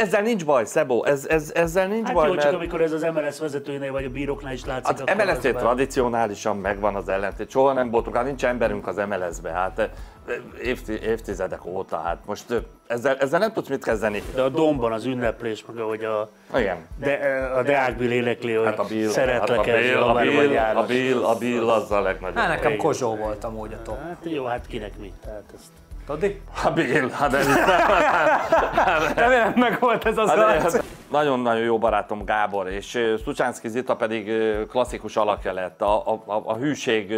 ezzel nincs baj, Szabó, ezzel nincs baj. Jó, mert... csak amikor ez az MLS vezetőinél vagy a bíróknál is látszik. Az MLS-nél tradicionálisan megvan az ellentét. Soha nem voltunk, hát nincs emberünk az MLS-be, hát évtizedek óta, hát most ezzel nem tudsz mit kezdeni. De a Domban az ünneplés, meg ahogy a... Igen. De a Deák Bill énekli, hogy hát szeretlek el, a Bill az a legnagyobb. Hát nekem Kozsó volt amúgy a top. Hát jó, hát kinek mi, tehát ezt... Tuddi? A Bill, hát ez... Remélem meg volt ez az arc. Nagyon-nagyon jó barátom Gábor, és Szucsánszki Zita pedig klasszikus alakja lett, a hűség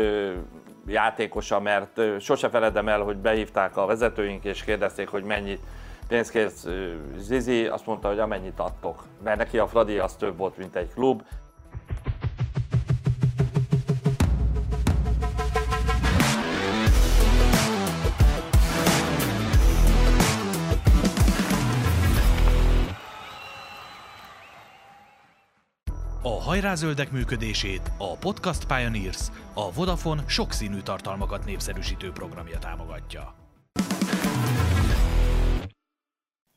játékosa, mert sose feledem el, hogy behívták a vezetőink és kérdezték, hogy mennyi pénzt kérsz Zizi, azt mondta, hogy amennyit adtok, mert neki a Fradi az több volt, mint egy klub. A Hajrázöldek működését a Podcast Pioneers, a Vodafone sokszínű tartalmakat népszerűsítő programja támogatja.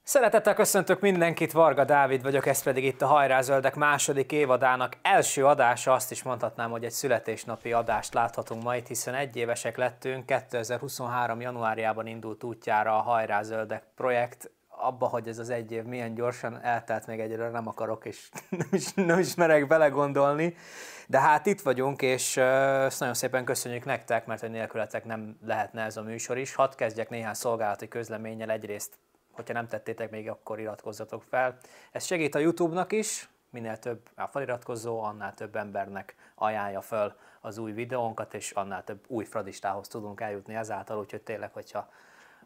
Szeretettel köszöntök mindenkit, Varga Dávid vagyok, ez pedig itt a Hajrázöldek második évadának első adása, azt is mondhatnám, hogy egy születésnapi adást láthatunk ma itt, hiszen egyévesek lettünk, 2023. januárjában indult útjára a Hajrázöldek projekt. Abba, hogy ez az egy év milyen gyorsan eltelt, még egyről nem akarok, és nem is merek belegondolni. De hát itt vagyunk, és ezt nagyon szépen köszönjük nektek, mert hogy nélkületek nem lehetne ez a műsor is. Hadd kezdjek néhány szolgálati közleménnyel. Egyrészt, hogyha nem tettétek még, akkor iratkozzatok fel. Ez segít a YouTube-nak is, minél több a feliratkozó, annál több embernek ajánlja föl az új videónkat, és annál több új fradistához tudunk eljutni ezáltal, úgyhogy tényleg, hogyha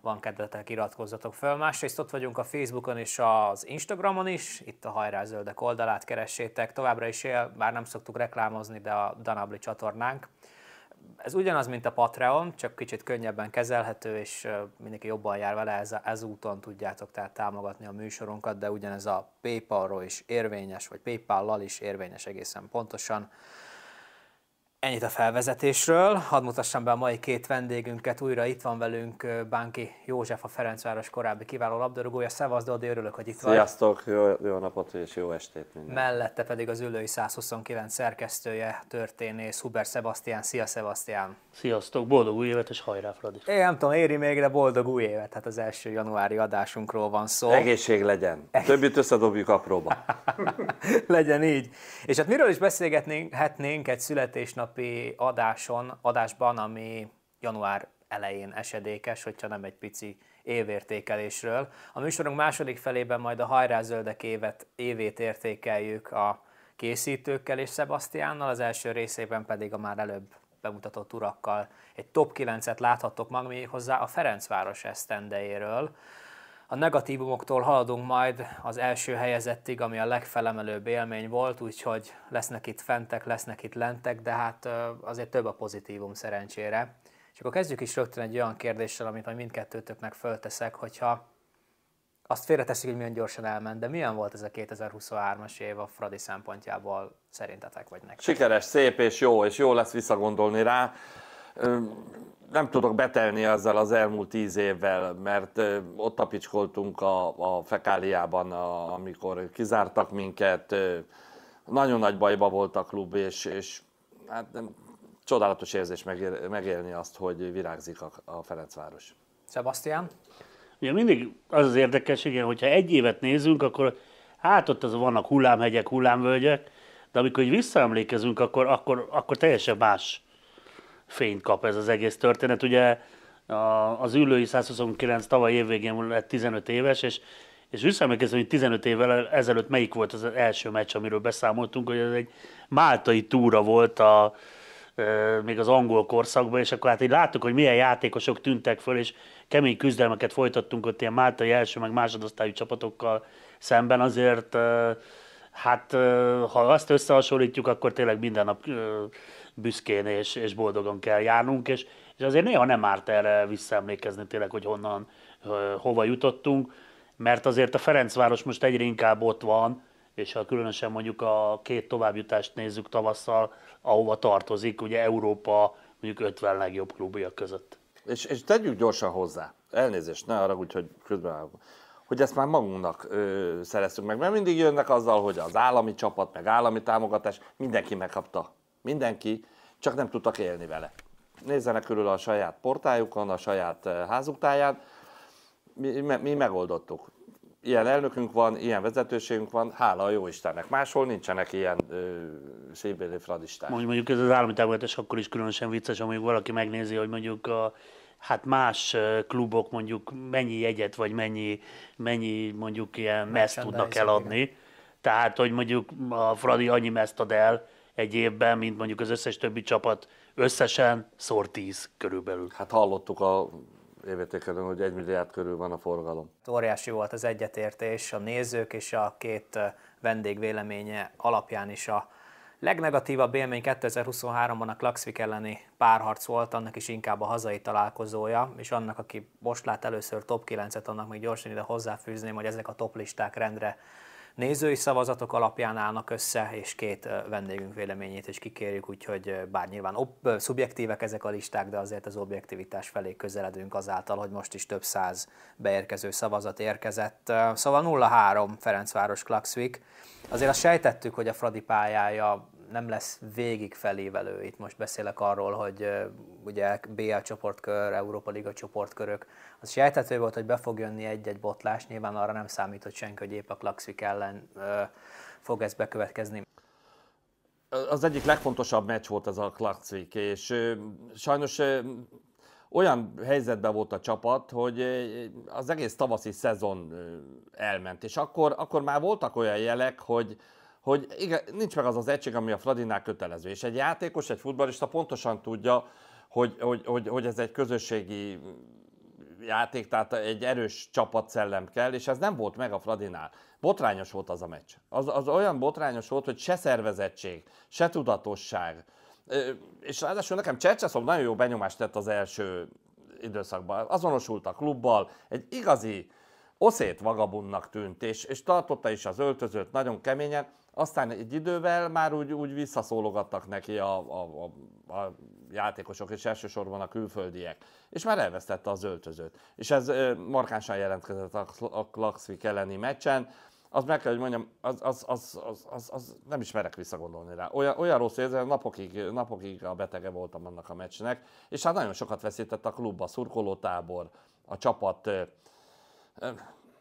van kedvetek, iratkozzatok fel. Másrészt ott vagyunk a Facebookon és az Instagramon is, itt a Hajrázöldek oldalát keressétek. Továbbra is él, bár nem szoktuk reklámozni, de a Danabli csatornánk. Ez ugyanaz, mint a Patreon, csak kicsit könnyebben kezelhető, és mindenki jobban jár vele, ez úton tudjátok tehát támogatni a műsorunkat, de ugyanez a Paypalról is érvényes, vagy Paypallal is érvényes egészen pontosan. Ennyit a felvezetésről. Hadd mutassam be a mai két vendégünket. Újra itt van velünk Bánki József, a Ferencváros korábbi kiváló labdarúgója. Szevasz, Dodi, örülök, hogy itt vagy. Sziasztok, jó napot és jó estét minden. Mellette pedig az Ülői 129 szerkesztője, történész Huber Szebasztián. Szia, Szebasztián! Sziasztok, boldog új évet és hajrá, Fradi! Én nem tudom, éri még, de boldog új évet. Hát az első januári adásunkról van szó. Egészség legyen! Többit összedobjuk apróba. Legyen így. És hát miről is beszélgetnénk egy születésnap adásban, ami január elején esedékes, hogyha nem egy pici évértékelésről. A műsorunk második felében majd a Hajrázöldek évét értékeljük a készítőkkel és Szebasztiánnal, az első részében pedig a már előbb bemutatott urakkal egy top 9-et láthattok meg, méghozzá a Ferencváros esztendejéről. A negatívumoktól haladunk majd az első helyezettig, ami a legfelemelőbb élmény volt, úgyhogy lesznek itt fentek, lesznek itt lentek, de hát azért több a pozitívum szerencsére. És akkor kezdjük is rögtön egy olyan kérdéssel, amit majd mindkettőtöknek fölteszek, hogyha azt félretesszük, hogy milyen gyorsan elment, de milyen volt ez a 2023-as év a Fradi szempontjából szerintetek vagy nektek? Sikeres, szép és jó lesz visszagondolni rá. Nem tudok betelni ezzel az elmúlt 10 évvel, mert ott tapicskoltunk a fekáliában, amikor kizártak minket. Nagyon nagy bajba volt a klub, és hát nem, csodálatos érzés megélni azt, hogy virágzik a Ferencváros. Szebasztián? Ugye mindig az az érdekes, igen, hogyha egy évet nézünk, akkor hát ott vannak hullámhegyek, hullámvölgyek, de amikor visszaemlékezünk, akkor teljesen más fényt kap ez az egész történet. Ugye az Ülői 129 tavaly évvégén lett 15 éves, és visszaemlékezünk, hogy 15 évvel ezelőtt melyik volt az első meccs, amiről beszámoltunk, hogy ez egy máltai túra volt még az angol korszakban, és akkor hát így láttuk, hogy milyen játékosok tűntek föl, és kemény küzdelmeket folytattunk ott ilyen máltai első, meg másodosztályú csapatokkal szemben. Azért hát ha azt összehasonlítjuk, akkor tényleg minden nap büszkén és boldogan kell járnunk, és azért néha nem árt erre visszaemlékezni tényleg, hogy honnan, hova jutottunk, mert azért a Ferencváros most egyre inkább ott van, és ha különösen mondjuk a két továbbjutást nézzük tavasszal, ahova tartozik, ugye Európa mondjuk 50 legjobb klubja között. És tegyük gyorsan hozzá, elnézést, ne haragudj, hogy közben hogy ezt már magunknak szereztünk meg. Mert mindig jönnek azzal, hogy az állami csapat, meg állami támogatás, mindenki megkapta. Mindenki, csak nem tudtak élni vele. Nézzenek körül a saját portájukon, a saját házuk táján. Mi megoldottuk. Ilyen elnökünk van, ilyen vezetőségünk van, hála a jó Istennek. Máshol nincsenek ilyen szépbéli fradisták. Mondjuk ez az állami támogatás akkor is különösen vicces, amíg valaki megnézi, hogy mondjuk a hát más klubok mondjuk mennyi jegyet, vagy mennyi mondjuk ilyen mezt tudnak eladni. Igen. Tehát, hogy mondjuk a Fradi annyi mezt ad el egy évben, mint mondjuk az összes többi csapat összesen, szor 10 körülbelül. Hát hallottuk a évértékelőn, hogy 1 milliárd körül van a forgalom. Óriási volt az egyetértés, a nézők és a két vendég véleménye alapján is. A legnegatívabb élmény 2023-ban a Klaksvík elleni párharc volt, annak is inkább a hazai találkozója, és annak, aki most lát először top 9-et, annak még gyorsan ide hozzáfűzném, hogy ezek a toplisták rendre nézői szavazatok alapján állnak össze, és két vendégünk véleményét is kikérjük, úgyhogy bár nyilván szubjektívek ezek a listák, de azért az objektivitás felé közeledünk azáltal, hogy most is több száz beérkező szavazat érkezett. Szóval 0-3 Ferencváros Klaksvík. Azért azt sejtettük, hogy a Fradi pályája nem lesz végig felévelő. Itt most beszélek arról, hogy ugye BL csoportkör, Európa Liga csoportkörök. Az sejthető volt, hogy be fog jönni egy-egy botlás, nyilván arra nem számított senki, hogy épp a Klaksvík ellen fog ez bekövetkezni. Az egyik legfontosabb meccs volt ez a Klaksvík, és sajnos olyan helyzetben volt a csapat, hogy az egész tavaszi szezon elment, és akkor már voltak olyan jelek, hogy igen, nincs meg az az egység, ami a Fradinál kötelező. És egy játékos, egy futballista pontosan tudja, hogy ez egy közösségi játék, tehát egy erős csapatszellem kell, és ez nem volt meg a Fradinál. Botrányos volt az a meccs. Az olyan botrányos volt, hogy se szervezettség, se tudatosság. És ráadásul nekem Csercseszom nagyon jó benyomást tett az első időszakban. Azonosult a klubbal, egy igazi oszét vagabundnak tűnt, és tartotta is az öltözőt nagyon keményen. Aztán egy idővel már úgy visszaszólogattak neki a játékosok, és elsősorban a külföldiek. És már elvesztette az öltözőt. És ez markánsan jelentkezett a Klaksvík elleni meccsen. Az meg kell, hogy mondjam, az nem is merek visszagondolni rá. Olyan rossz érzem, napokig a betege voltam annak a meccsnek. És hát nagyon sokat veszített a klub, a szurkolótábor, a csapat.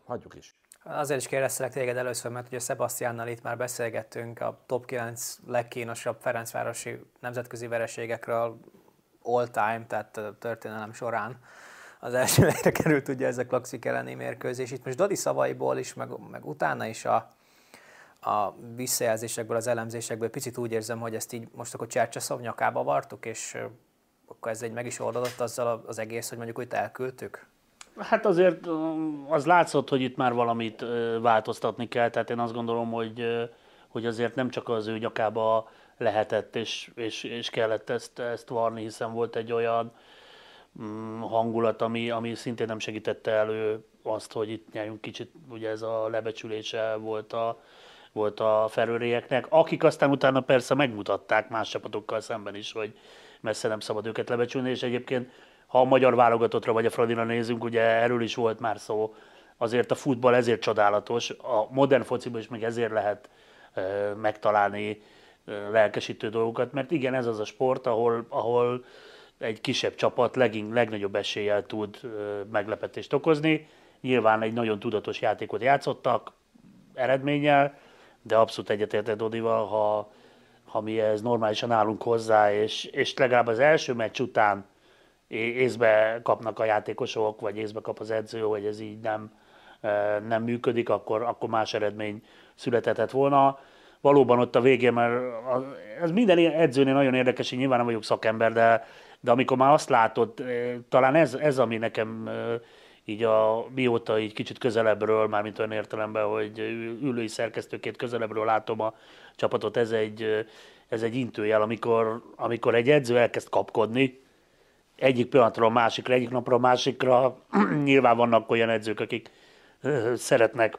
Hagyjuk is. Azért is kérdeztelek téged először, mert ugye Szebasztiánnal itt már beszélgettünk a top 9 legkínosabb ferencvárosi nemzetközi vereségekről all time, tehát történelem során. Az első helyre került ugye ez a Klaksvík elleni mérkőzés. Itt most Dodi szavaiból is, meg utána is a visszajelzésekből, az elemzésekből picit úgy érzem, hogy ezt így most akkor Csercseszov nyakába vartuk, és akkor ez így meg is oldódott azzal az egész, hogy mondjuk úgy elküldtük. Hát azért az látszott, hogy itt már valamit változtatni kell, tehát én azt gondolom, hogy azért nem csak az ő nyakába lehetett és kellett ezt varni, hiszen volt egy olyan hangulat, ami szintén nem segítette elő azt, hogy itt nyerjünk kicsit, ugye ez a lebecsülése volt a ferőrieknek, akik aztán utána persze megmutatták más csapatokkal szemben is, hogy messze nem szabad őket lebecsülni, és egyébként ha a magyar válogatottra vagy a Fradira nézünk, ugye erről is volt már szó, azért a futball ezért csodálatos, a modern fociban is még ezért lehet megtalálni lelkesítő dolgokat, mert igen, ez az a sport, ahol egy kisebb csapat legnagyobb eséllyel tud meglepetést okozni. Nyilván egy nagyon tudatos játékot játszottak eredménnyel, de abszolút egyetértek Dodival, ha mi ez normálisan állunk hozzá, és legalább az első meccs után észbe kapnak a játékosok, vagy észbe kap az edző, hogy ez így nem működik, akkor más eredmény született volna. Valóban ott a végén, mert ez minden edzőnél nagyon érdekes, én nyilván nem vagyok szakember, de amikor már azt látod, talán ez ami nekem így mióta így kicsit közelebbről, mármint olyan értelemben, hogy ülői szerkesztőként közelebbről látom a csapatot, ez egy intőjel, amikor egy edző elkezd kapkodni, egyik pillanatra a másikra, egyik napra a másikra. Nyilván vannak olyan edzők, akik szeretnek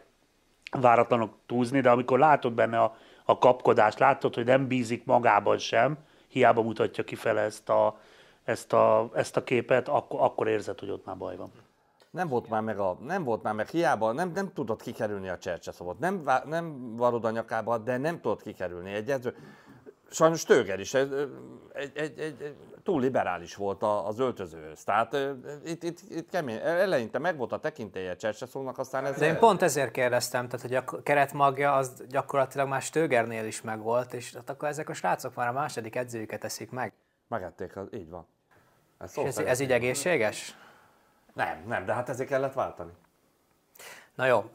váratlanok túlzni, de amikor látod benne a kapkodást, látod, hogy nem bízik magában sem, hiába mutatja kifele ezt a képet, akkor érzed, hogy ott már baj van. Nem volt már meg, hiába nem tudott kikerülni a csercseszobot. Nem varod a nyakába, de nem tudott kikerülni egy edző. Sajnos Stöger is túl liberális volt az öltözőhöz. Tehát itt kemény. Eleinte meg volt a tekintélye Csercseszónak, aztán ez... De én pont ezért kérdeztem, tehát hogy a keretmagja az gyakorlatilag már Stögernél is megvolt, és akkor ezek a srácok már a második edzőjüket eszik meg. Megették, így van. Ez így egészséges? Nem, de hát ezért kellett váltani. Na jó,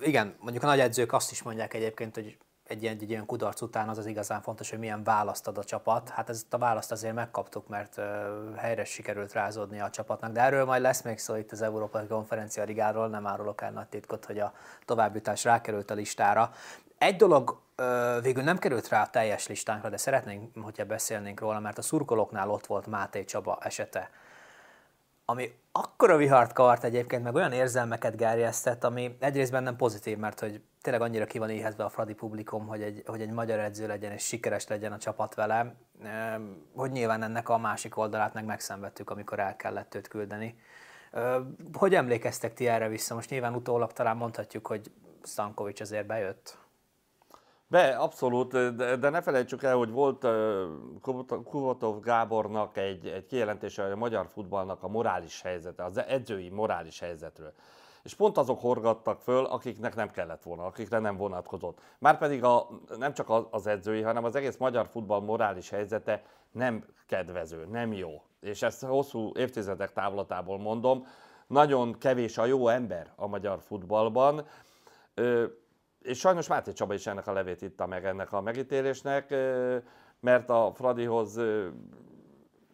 igen, mondjuk a nagy edzők azt is mondják egyébként, hogy egy ilyen kudarc után az igazán fontos, hogy milyen választ ad a csapat. Hát ezt a választ azért megkaptuk, mert helyre sikerült rázódni a csapatnak. De erről majd lesz még szó itt az Európai Konferencia Ligáról, nem árulok el nagy titkot, hogy a továbbjutás rákerült a listára. Egy dolog végül nem került rá a teljes listánkra, de szeretnénk, hogyha beszélnénk róla, mert a szurkolóknál ott volt Máté Csaba esete, ami akkora vihart kavart egyébként, meg olyan érzelmeket gerjesztett, ami egyrészt nem pozitív, mert hogy tényleg annyira ki van éhezve a fradi publikum, hogy egy magyar edző legyen és sikeres legyen a csapat vele, hogy nyilván ennek a másik oldalát megszenvedtük, amikor el kellett őt küldeni. Hogy emlékeztek ti erre vissza? Most nyilván utólag talán mondhatjuk, hogy Stankovics azért bejött. Abszolút, de ne felejtsük el, hogy volt Kubatov Gábornak egy kijelentése a magyar futballnak a morális helyzete, az edzői morális helyzetről. És pont azok horgattak föl, akiknek nem kellett volna, akikre nem vonatkozott. Márpedig nem csak az edzői, hanem az egész magyar futball morális helyzete nem kedvező, nem jó. És ezt hosszú évtizedek távlatából mondom, nagyon kevés a jó ember a magyar futballban. És sajnos Máté Csaba is ennek a levét itta meg ennek a megítélésnek, mert a Fradihoz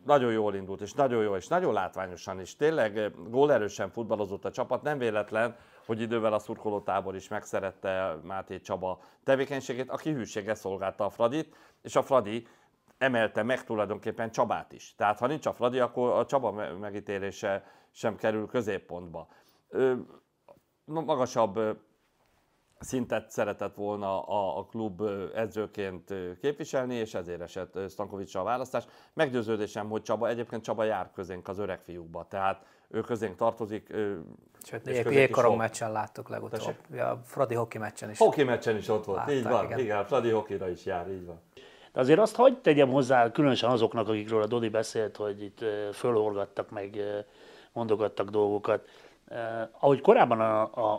nagyon jól indult, és nagyon jó, és nagyon látványosan is. Tényleg gólerősen futballozott a csapat, nem véletlen, hogy idővel a szurkolótábor is megszerette Máté Csaba tevékenységét, aki hűséggel szolgálta a Fradit, és a Fradi emelte meg tulajdonképpen Csabát is. Tehát ha nincs a Fradi, akkor a Csaba megítélése sem kerül középpontba. Magasabb szintet szeretett volna a klub edzőként képviselni, és ezért esett Stankovicsra a választás. Meggyőződésem, hogy Csaba jár közénk az öreg fiúkba, tehát ő közénk tartozik. Sőt, jégkorong meccsen láttuk legutóbb. A Fradi hoki meccsen is. Hoki meccsen is ott volt, látták, így van. Igen, Fradi hokira is jár, így van. De azért azt hadd tegyem hozzá, különösen azoknak, akikről a Dodi beszélt, hogy itt fölhorgattak meg, mondogattak dolgokat. Ahogy korábban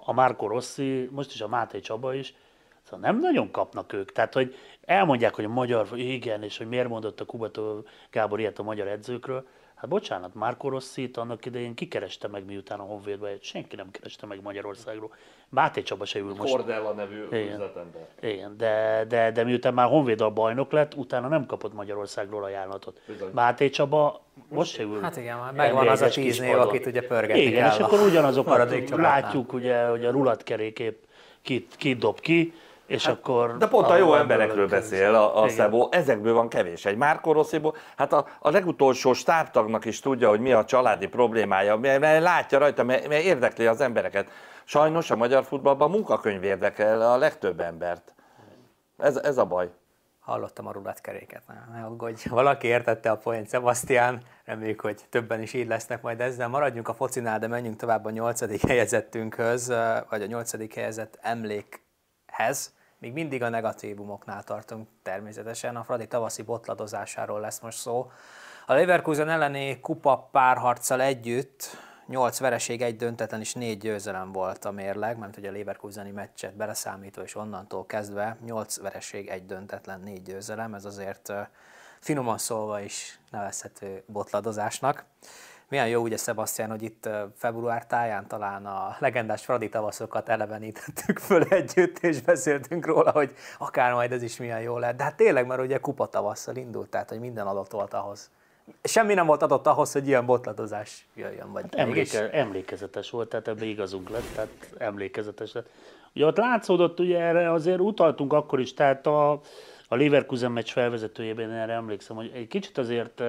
a Marco Rossi, most is a Máté Csaba is, szóval nem nagyon kapnak ők. Tehát, hogy elmondják, hogy a magyar, igen, és hogy miért mondott a Kubatov Gábor ilyet a magyar edzőkről. Hát bocsánat, Marco Rossit annak idején kikereste meg, miután a Honvédben, senki nem kereste meg Magyarországról. Máté Csaba se ül most. Cordella nevű üzletember. Igen, de miután már Honvéd a bajnok lett, utána nem kapott Magyarországról ajánlatot. Bizony. Máté Csaba most se ül. Hát igen, már megvan az a 10 név, akit ugye pörgetni. Igen, és akkor ugyanazokat látjuk, ugye, hogy a rulatkerék épp kit dob ki. És hát, akkor de pont a jó emberekről beszél a Szabó, ezekből van kevés. Egy Marco Rossiból, hát a legutolsó stábtagnak is tudja, hogy mi a családi problémája, mert látja rajta, mert érdekli az embereket. Sajnos a magyar futballban munkakönyv érdekel a legtöbb embert. Ez a baj. Hallottam a rulatkeréket, ne aggódj. Valaki értette a poént, Szebasztián, reméljük, hogy többen is így lesznek majd ezzel. Maradjunk a focinál, de menjünk tovább a 8. helyezettünkhöz, vagy a 8. helyezett emlékhez. Még mindig a negatívumoknál tartunk természetesen, a Fradi tavaszi botladozásáról lesz most szó. A Leverkusen elleni kupa párharccal együtt 8 vereség, 1 döntetlen és 4 győzelem volt a mérleg, mert ugye a leverkuseni meccset beleszámítva és onnantól kezdve 8 vereség, 1 döntetlen, 4 győzelem, ez azért finoman szólva is nevezhető botladozásnak. Milyen jó ugye, Szebasztián, hogy itt február táján talán a legendás Fradi tavaszokat elevenítettük föl együtt, és beszéltünk róla, hogy akár majd ez is milyen jó lett. De hát tényleg, mert ugye kupa tavasszal indult, tehát hogy minden adott volt ahhoz. Semmi nem volt adott ahhoz, hogy ilyen botladozás jöjjön. Vagy hát emlékezetes volt, tehát ebbe igazunk lett, tehát emlékezetes lett. Ugye ott látszódott, ugye erre azért utaltunk akkor is, tehát a Leverkusen meccs felvezetőjében erre emlékszem, hogy egy kicsit azért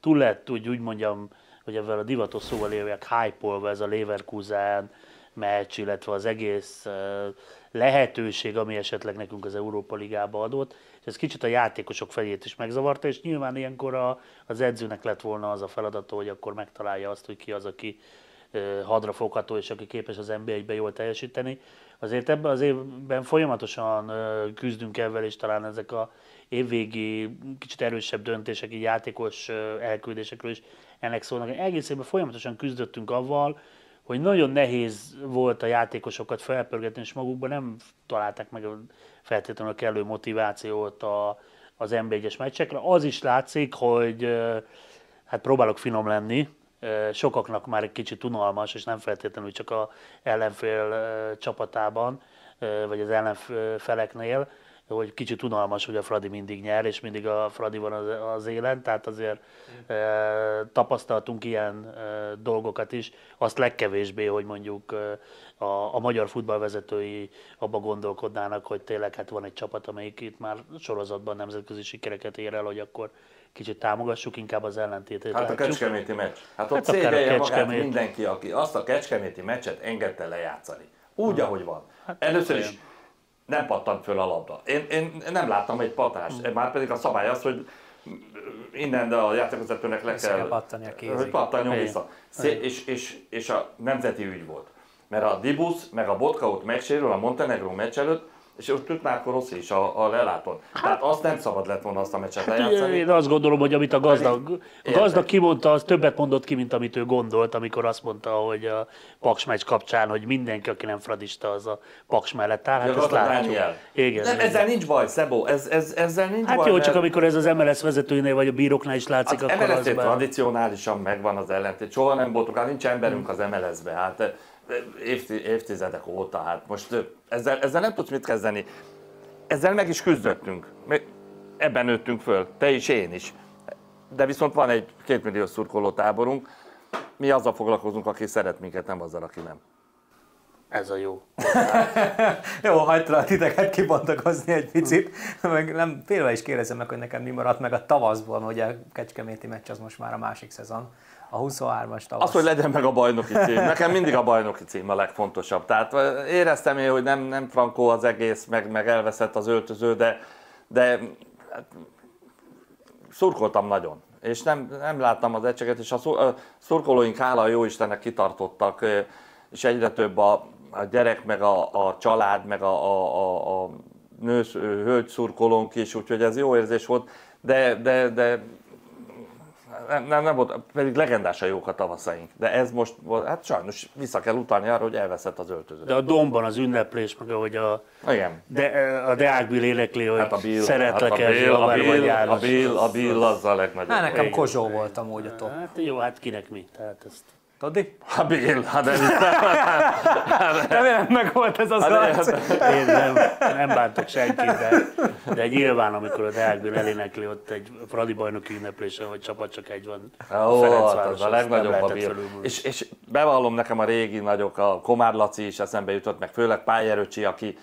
túl lett, úgy mondjam, hogy ebben a divatos szóval élőek hype-olva ez a Leverkusen meccs, illetve az egész lehetőség, ami esetleg nekünk az Európa Ligába adott, és ez kicsit a játékosok fejét is megzavarta, és nyilván ilyenkor az edzőnek lett volna az a feladata, hogy akkor megtalálja azt, hogy ki az, aki hadrafogható, és aki képes az NB1-ben jól teljesíteni. Azért ebben az évben folyamatosan küzdünk ezzel, és talán ezek a évvégi kicsit erősebb döntések, így játékos elküldésekről is ennek szólnak. Egész évben folyamatosan küzdöttünk avval, hogy nagyon nehéz volt a játékosokat felpörgetni, és magukban nem találták meg feltétlenül a kellő motivációt az NB1-es meccsekre. Az is látszik, hogy hát próbálok finom lenni, sokaknak már egy kicsit unalmas, és nem feltétlenül csak az ellenfél csapatában, vagy az ellenfeleknél, hogy kicsit unalmas, hogy a Fradi mindig nyer, és mindig a Fradi van az élen, tehát azért tapasztaltunk ilyen dolgokat is, azt legkevésbé, hogy mondjuk a magyar futballvezetői abba gondolkodnának, hogy tényleg hát van egy csapat, amelyik itt már sorozatban nemzetközi sikereket ér el, hogy akkor kicsit támogassuk, inkább az ellentétét. Hát a kecskeméti meccs. Hát ott szégyelje magát mindenki, aki azt a kecskeméti meccset engedte lejátszani. Úgy, ahogy van. Hát először is nem pattant föl a labda. Én nem láttam egy patást. Már pedig a szabály az, hogy innen a játékvezetőnek le kell pattani a kézig. Hogy pattanjon vissza. És a nemzeti ügy volt. Mert a Dibusz meg a Botkaut meccséről, a Montenegro meccs előtt, és ott Marco Rossi is a lelátón. Tehát azt nem szabad lett volna azt a meccset lejátszani. Én azt gondolom, hogy amit a gazdag kimondta, az többet mondott ki, mint amit ő gondolt, amikor azt mondta, hogy a Paks meccs kapcsán, hogy mindenki, aki nem fradista, az a Paks mellett áll. Hát ezt látjuk. Igen, nem, ezzel nincs baj, Szabó, ezzel nincs baj. Hát jó, csak amikor ez az MLS vezetőinél vagy a bíróknál is látszik, az akkor az már... tradicionálisan megvan az ellentét. Soha nem voltunk, hát nincs emberünk az MLS-be. Hát, évtizedek óta, hát most ezzel nem tudsz mit kezdeni. Ezzel meg is küzdöttünk, ebben nőttünk föl, te is, én is. De viszont van egy 2 millió szurkoló táborunk, mi azzal foglalkozunk, aki szeret minket, nem azzal, aki nem. Ez a jó. Jó, hajtalan titeket kibontakozni egy picit. Félve is kérdezem meg, hogy nekem mi maradt meg a tavaszban, hogy a kecskeméti meccs az most már a másik szezon. A 23-as tavasz. Az, hogy legyen meg a bajnoki cím. Nekem mindig a bajnoki cím a legfontosabb. Tehát éreztem én, hogy nem frankó az egész, meg elveszett az öltöző, de hát, szurkoltam nagyon. És nem láttam az egységet, és a szurkolóink hála a jó Istennek kitartottak, és egyre több a gyerek, meg a család, meg a hölgy szurkolónk is, úgyhogy ez jó érzés volt, de nem volt, pedig legendásan jók a tavaszaink, de ez most, hát sajnos vissza kell utalni arra, hogy elveszett az öltöző. De a Domban az ünneplés, meg ahogy a Deákbil énekli, hogy hát szeretlek el, a Bill az a legnagyobb. Hát nekem Kozsó volt amúgy a top. Hát jó, hát kinek mi, tehát ezt... Tuddi? Hát Bill, hát ez nem meg volt ez az arc. Én nem bántok senkit, de nyilván, amikor a Deákbil elénekli ott egy Fradi bajnoki ünneplésen, hogy csapat csak egy van a Ferencváros, a legnagyobb a Bill. És bevallom, nekem a régi nagyok, a Komár Laci is eszembe jutott, meg főleg Pályerőcsi, aki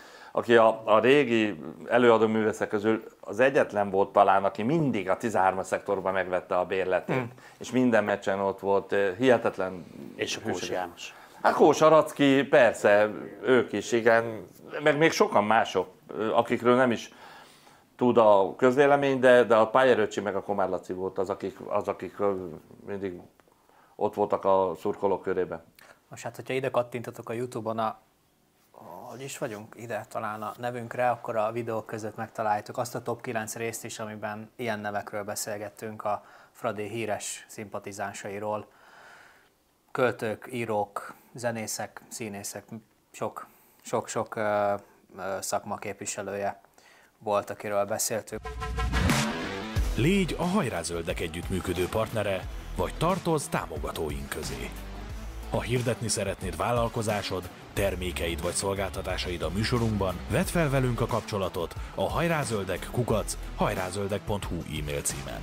a régi előadó művészek közül az egyetlen volt talán, aki mindig a 13-as szektorban megvette a bérletét, és minden meccsen ott volt, hihetetlen. És a Kós János. Hát Kós Aracki, persze, ők is, igen, meg még sokan mások, akikről nem is tud a közvélemény, de a Pályerőcsi meg a Komár Laci volt akik mindig ott voltak a szurkolók körében. Most hát, hogyha ide kattintatok a YouTube-on hogy is vagyunk ide talán a nevünkre, akkor a videók között megtaláltuk azt a top 9 részt is, amiben ilyen nevekről beszélgettünk, a Fradi híres szimpatizánsairól. Költők, írók, zenészek, színészek, sok szakma képviselője volt, akiről beszéltünk. Légy a Hajrázöldek együttműködő partnere, vagy tartozz támogatóink közé. Ha hirdetni szeretnéd vállalkozásod, termékeid vagy szolgáltatásaid a műsorunkban, vedd fel velünk a kapcsolatot a hajrázöldek@hajrazöldek.hu e-mail címen.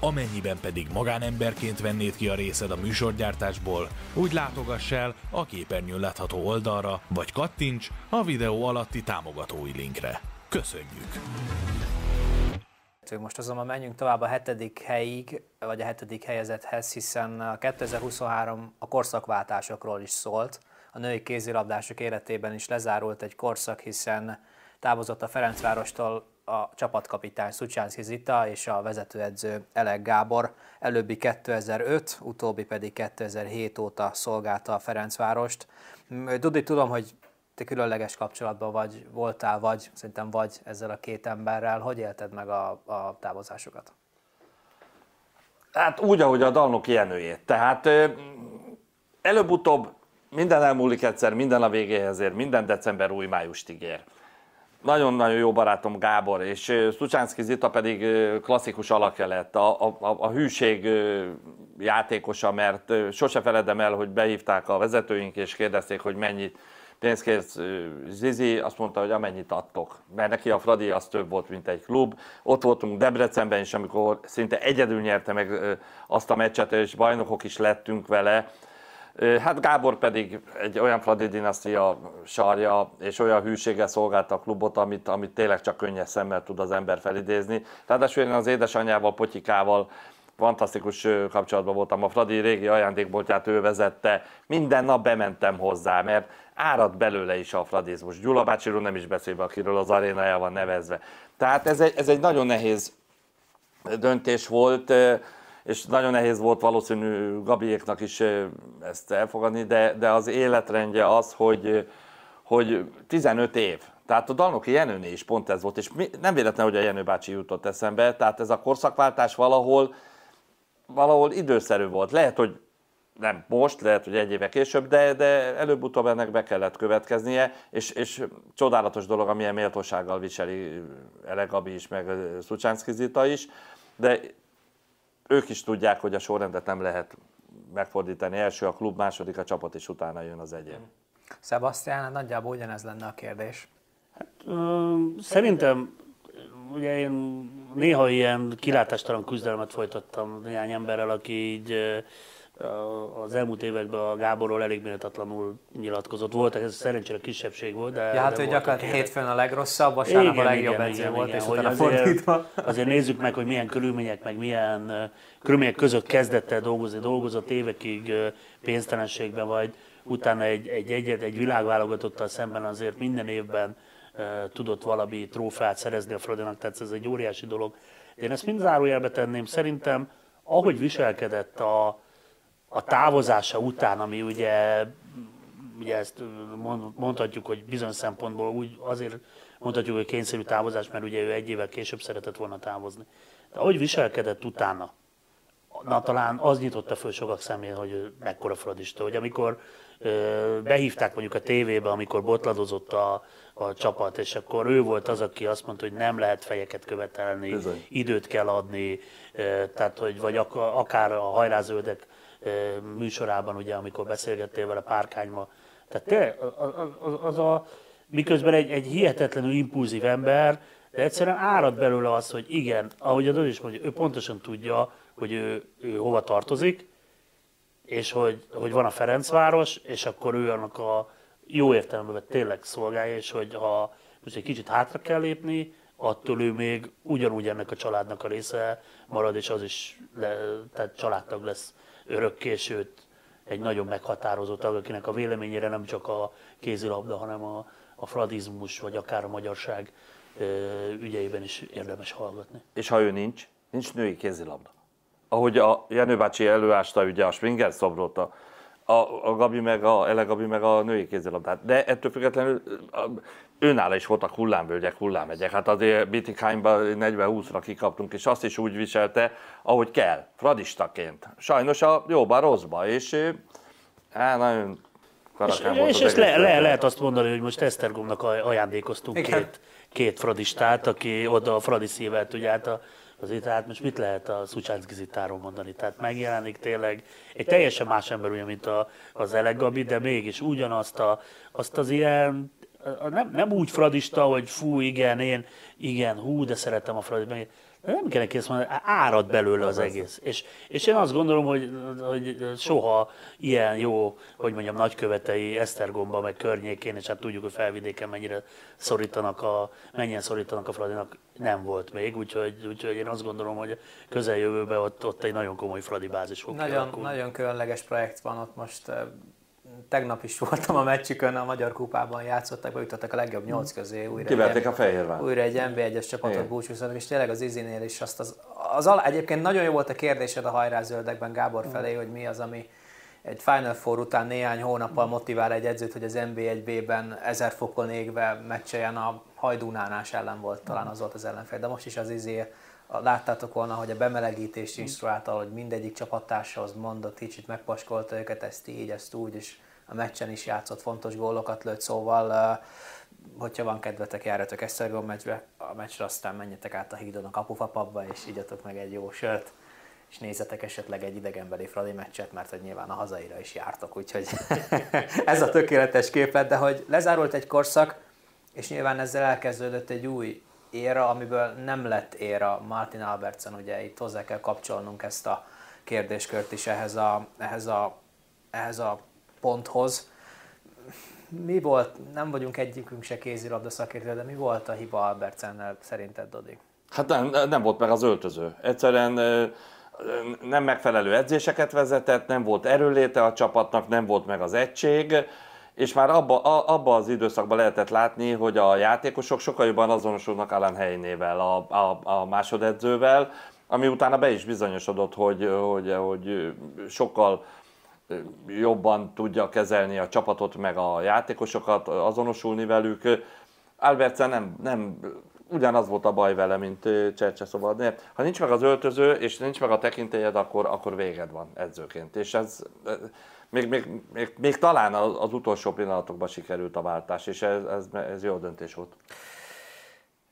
Amennyiben pedig magánemberként vennéd ki a részed a műsorgyártásból, úgy látogass el a képernyőn látható oldalra, vagy kattints a videó alatti támogatói linkre. Köszönjük! Most azonban menjünk tovább a 7. helyig, vagy a 7. helyezetthez, hiszen a 2023 a korszakváltásokról is szólt. A női kézilabdások életében is lezárult egy korszak, hiszen távozott a Ferencvárostól a csapatkapitány Szucsánszki Zita és a vezetőedző Elek Gábor, előbbi 2005, utóbbi pedig 2007 óta szolgálta a Ferencvárost. Dudi, tudom, hogy te különleges kapcsolatban vagy, voltál, vagy szerintem vagy ezzel a két emberrel. Hogy élted meg a távozásokat? Hát úgy, ahogy a dalnok Jenőjét. Tehát előbb-utóbb minden elmúlik egyszer, minden a végéhez ér, minden december új májust ígér. Nagyon-nagyon jó barátom Gábor, és Szucsánszki Zita pedig klasszikus alakja lett, a hűség játékosa, mert sose feledem el, hogy behívták a vezetőink, és kérdezték, hogy mennyi pénzt kérsz Zizi, azt mondta, hogy amennyit adtok, mert neki a Fradi az több volt, mint egy klub. Ott voltunk Debrecenben is, amikor szinte egyedül nyerte meg azt a meccset, és bajnokok is lettünk vele. Hát Gábor pedig egy olyan Fradi dinasztia sarja, és olyan hűséggel szolgálta a klubot, amit tényleg csak könnyes szemmel tud az ember felidézni. Ráadásul én az édesanyjával, Potyikával fantasztikus kapcsolatban voltam. A Fradi régi ajándékboltját ő vezette, minden nap bementem hozzá, mert árad belőle is a fradizmus. Gyula bácsiról nem is beszélve, akiről az arénája van nevezve. Tehát ez egy nagyon nehéz döntés volt, és nagyon nehéz volt valószínű Gabiéknak is ezt elfogadni, de az életrendje az, hogy 15 év. Tehát a dalnoki Jenőné is pont ez volt, és nem véletlen, hogy a Jenő bácsi jutott eszembe, tehát ez a korszakváltás valahol időszerű volt. Lehet, hogy nem most, lehet, hogy egy éve később, de előbb-utóbb ennek be kellett következnie, és csodálatos dolog, amilyen méltósággal viseli Elek Gabi is, meg Szucsánszki Zita is, de ők is tudják, hogy a sorrendet nem lehet megfordítani. Első a klub, második a csapat, és utána jön az egyén. Szebasztián, nagyjából ugyanez lenne a kérdés. Hát, szerintem, ugye én néha ilyen kilátástalan küzdelmet folytattam néhány emberrel, aki így az elmúlt években a Gáborról elég méltatlanul nyilatkozott volt, ez szerencsére kisebbség volt. De hát ő gyakorlatilag hétfőn a legrosszabb, vasárnap a legjobb edző volt, és utána fordítva. Azért nézzük meg, hogy milyen körülmények, meg milyen körülmények között kezdett el dolgozni, dolgozott évekig pénztelenségben, vagy utána egy világválogatottal szemben azért minden évben tudott valami trófeát szerezni a Fradinak, tehát ez egy óriási dolog. Én ezt mind zárójelbe tenném, szerintem ahogy viselkedett a távozása után, ami ugye ezt mondhatjuk, hogy bizonyos szempontból úgy azért mondhatjuk, hogy kényszerű távozás, mert ugye ő egy évvel később szeretett volna távozni. De ahogy viselkedett utána, na talán az nyitotta föl sokak szemén, hogy mekkora fradista, hogy amikor behívták mondjuk a tévébe, amikor botladozott a csapat, és akkor ő volt az, aki azt mondta, hogy nem lehet fejeket követelni, bizony, időt kell adni, tehát hogy vagy akár a Hajrázöldek műsorában, ugye, amikor beszélgettél vele Párkányban. Tehát tényleg, miközben egy hihetetlenül impulzív ember, de egyszerűen árad belőle az, hogy igen, ahogy a Dodi is mondja, ő pontosan tudja, hogy ő hova tartozik, és hogy van a Ferencváros, és akkor ő annak a jó értelemben tényleg szolgálja, és hogy ha most egy kicsit hátra kell lépni, attól ő még ugyanúgy ennek a családnak a része marad, és az is tehát családtag lesz örökké, sőt egy nagyon meghatározó tag, akinek a véleményére nem csak a kézilabda, hanem a fradizmus, vagy akár a magyarság ügyeiben is érdemes hallgatni. És ha ő nincs női kézilabda. Ahogy a Jenő bácsi előásta ugye a Springer szobrot, a Gabi meg a Elek Gabi meg a női kézilabdát, de ettől függetlenül őnála is voltak hullámvölgyek, hullámhegyek. Hát azért Bietigheimban 40-20-ra kikaptunk, és azt is úgy viselte, ahogy kell, fradistaként. Sajnos a jóban, rosszban, és nagyon karakán volt. És ezt lehet azt mondani, hogy most Esztergomnak ajándékoztunk két fradistát, aki oda a fradi szívvel tudja, azért hát most mit lehet a Szucsánszki Zitáról mondani? Tehát megjelenik tényleg egy teljesen más ember, ugye, mint az Elek Gabi, de mégis ugyanazt azt az ilyen, nem úgy fradista, hogy fú, igen, hú, de szeretem a Fradit. Nem kell ezt mondani, árad belőle az egész. És én azt gondolom, hogy soha ilyen jó, hogy mondjam, nagykövetei Esztergomba meg környékén, és hát tudjuk, hogy Felvidéken mennyien szorítanak a Fradinak, nem volt még. Úgyhogy én azt gondolom, hogy közeljövőben ott egy nagyon komoly Fradi bázis fog kialakulni. Nagyon különleges projekt van ott most. tegnap is voltam a meccsükön, a Magyar Kupában játszottak, bejutottak a legjobb 8 közé. Kiverték a Fehérvárt. Újra egy NB1-es csapatot búcsúztatok, és tényleg az Izinél is azt egyébként nagyon jó volt a kérdésed a Hajrázöldekben Gábor felé, hogy mi az, ami egy Final Four után néhány hónappal motivál egy edzőt, hogy az NB1B-ben 1000 fokon égve meccseljen. A Hajdúnánás ellen volt, talán az volt az ellenfél, de most is az Izé. Láttátok volna, hogy a bemelegítést instruálta, hogy mindegyik csapattársahoz mondott, kicsit megpaskolta őket, ezt így, ezt úgy, és a meccsen is játszott, fontos gólokat lőtt, szóval hogyha van kedvetek, járjatok Esztergom meccsbe, a meccsre, aztán menjetek át a hídon a kapufapabba, és igyatok meg egy jó sört, és nézzetek esetleg egy idegenbeli fradi meccset, mert hogy nyilván a hazaira is jártok, úgyhogy ez a tökéletes képlet, de hogy lezárult egy korszak, és nyilván ezzel elkezdődött egy új éra, amiből nem lett éra Martin Albertson, ugye itt hozzá kell kapcsolnunk ezt a kérdéskört is ehhez a ponthoz. Mi volt, nem vagyunk egyikünk se kézilabda szakértő, de mi volt a hiba Albertsonnel szerinted, Dodi? Hát nem volt meg az öltöző. Egyszerűen nem megfelelő edzéseket vezetett, nem volt erőléte a csapatnak, nem volt meg az egység, és már abba az időszakban lehetett látni, hogy a játékosok sokkal jobban azonosulnak Alan Heinével, a másodedzővel, ami utána be is bizonyosodott, hogy sokkal jobban tudja kezelni a csapatot, meg a játékosokat, azonosulni velük. Albertsen nem ugyanaz volt a baj vele, mint Csercseszobadnél. Ha nincs meg az öltöző, és nincs meg a tekintélyed, akkor véged van edzőként. És ez... Még talán az utolsó pillanatokban sikerült a váltás, és ez jó döntés volt.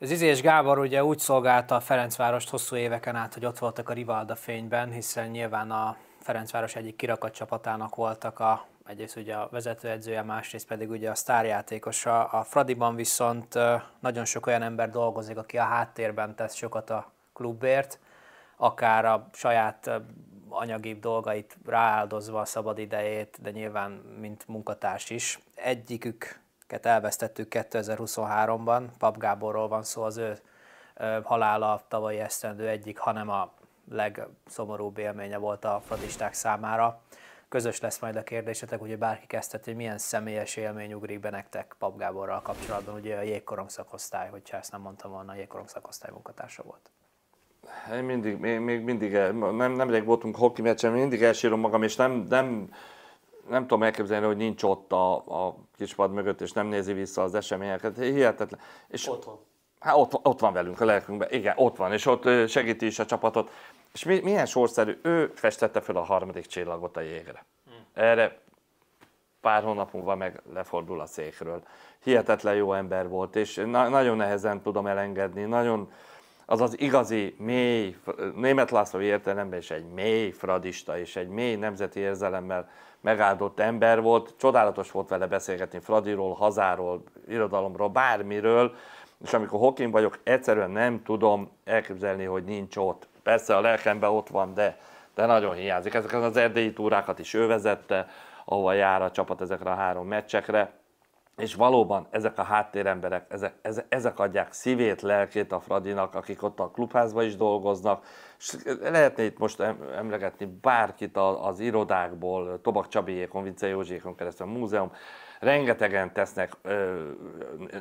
Az Izé és Gábor ugye úgy szolgálta a Ferencvárost hosszú éveken át, hogy ott voltak a rivalda fényben, hiszen nyilván a Ferencváros egyik kirakat csapatának voltak egyrészt ugye a vezetőedzője, másrészt pedig ugye a sztárjátékosa. A Fradiban viszont nagyon sok olyan ember dolgozik, aki a háttérben tesz sokat a klubért, akár a saját anyagi dolgait rááldozva, a szabad idejét, de nyilván mint munkatárs is. Egyiküket elvesztettük 2023-ban, Pap Gáborról van szó, az ő halála tavalyi esztendő egyik, hanem a legszomorúbb élménye volt a fradisták számára. Közös lesz majd a kérdésetek, ugye bárki kezdheti, hogy milyen személyes élmény ugrik be nektek Pap Gáborral kapcsolatban, ugye a jégkorongszakosztály, hogyha ezt nem mondtam volna, a jégkorongszakosztály munkatársa volt. Én mindig nemrég voltunk hoki meccsen, mindig elsírom magam, és nem tudom elképzelni, hogy nincs ott a kispad mögött, és nem nézi vissza az eseményeket. Hihetetlen. És ott van. Hát ott van velünk a lelkünkben. Igen, ott van, és ott segíti is a csapatot. És milyen sorszerű, ő festette fel a harmadik csillagot a jégre. Erre pár hónap múlva meg lefordul a székről. Hihetetlen jó ember volt, és nagyon nehezen tudom elengedni, nagyon... Az az igazi, mély, Németh László értelemben is egy mély fradista és egy mély nemzeti érzelemmel megáldott ember volt. Csodálatos volt vele beszélgetni Fradiról, hazáról, irodalomról, bármiről. És amikor hokin vagyok, egyszerűen nem tudom elképzelni, hogy nincs ott. Persze a lelkemben ott van, de nagyon hiányzik. Ezek az erdélyi túrákat is ő vezette, ahova jár a csapat ezekre a 3 meccsekre. És valóban ezek a háttéremberek, ezek adják szívét, lelkét a Fradinak, akik ott a klubházban is dolgoznak. És lehetne itt most emlegetni bárkit az irodákból, Tobak Csabiékon, Vince Józsiékon keresztül, a múzeum. Rengetegen tesznek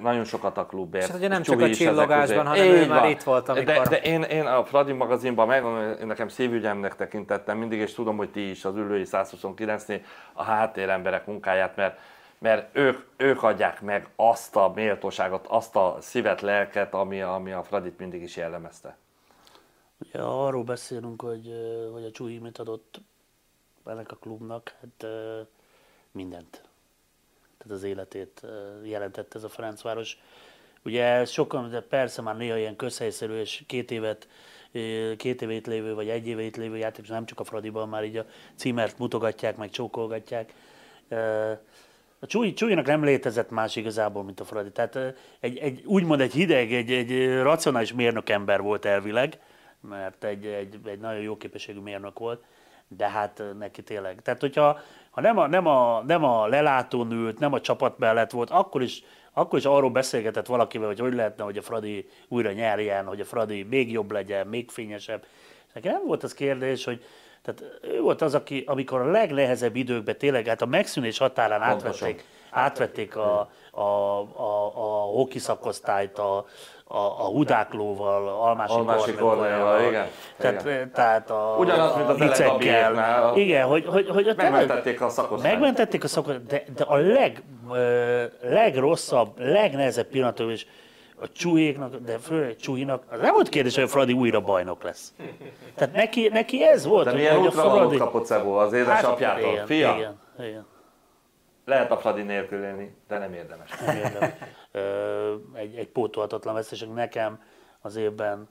nagyon sokat a klubért. És hát ugye nem csak a csillogásban, hanem én ő van. Már itt volt, amikor... De én a Fradi magazinban megmondom, nekem szívügyemnek tekintettem mindig, és tudom, hogy ti is az ülői 129-nél a háttéremberek munkáját, mert ők adják meg azt a méltóságot, azt a szívet, lelket, ami a Fradit mindig is jellemezte. Ugye arról beszélünk, hogy a Csuhi mit adott ennek a klubnak, hát mindent. Tehát az életét jelentette ez a Ferencváros. Ugye sokan, de persze már néha ilyen közhelyszerű, és két évét lévő, vagy egy évét lévő játékos, nem csak a Fradiban, már így a címert mutogatják, meg csókolgatják. A Csuhinak nem létezett más igazából, mint a Fradi. Tehát úgymond egy hideg, egy racionális mérnök ember volt elvileg, mert egy nagyon jó képességű mérnök volt, de hát neki tényleg. Tehát hogyha nem a lelátón ült, nem a csapat mellett volt, akkor is arról beszélgetett valakivel, hogy lehetne, hogy a Fradi újra nyerjen, hogy a Fradi még jobb legyen, még fényesebb. Neki nem volt az kérdés, hogy Tehát ő volt az, aki, amikor a legnehezebb időkben tényleg, hát a megszűnés határán átvették a hoki szakosztályt, a Hudáklóval, Almási Kornéllal, tehát ugyanaz, mint az Elek Gábornál. Igen, hogy megmentették a szakosztályt. Megmentették a szakosztályt, de a legrosszabb, legnehezebb pillanatban is a Csuhéknak, de főleg Csuhinak, az nem volt kérdés, hogy a Fradi újra bajnok lesz. Tehát neki ez volt. De milyen útravalót kapott Szabó az édesapjától? Hát, fia? Igen. Lehet a Fradi nélkül élni, de nem érdemes. Egy pótolhatatlan veszteség nekem az évben,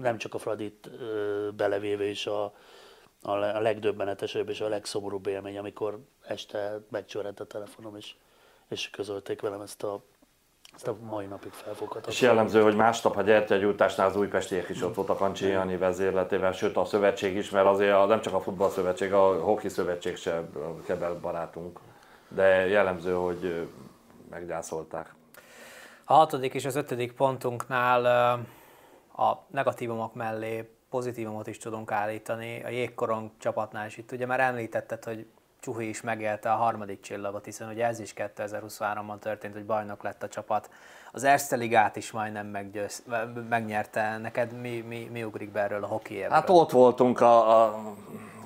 nem csak a Fradit belevéve is a legdöbbenetesebb és a legszomorúbb élmény, amikor este megcsörrent a telefonom, és közölték velem ezt a mai napig felfoghatatlan. És jellemző, hogy másnap a gyertyagyújtásnál az újpestiek is ott volt a Kancsi Jani vezérletével, sőt a szövetség is, mert azért nem csak a futballszövetség, a hoki szövetség sem kebel barátunk, de jellemző, hogy meggyászolták. A 6. és az 5. pontunknál a negatívumok mellé pozitívumot is tudunk állítani. A jégkorong csapatnál is itt ugye már említetted, hogy Csuhi is megélte a 3. csillagot, hiszen ugye ez is 2023-ban történt, hogy bajnok lett a csapat. Az Erste Ligát is majdnem megnyerte. Neked mi ugrik be erről a hoki évről? Hát ott voltunk a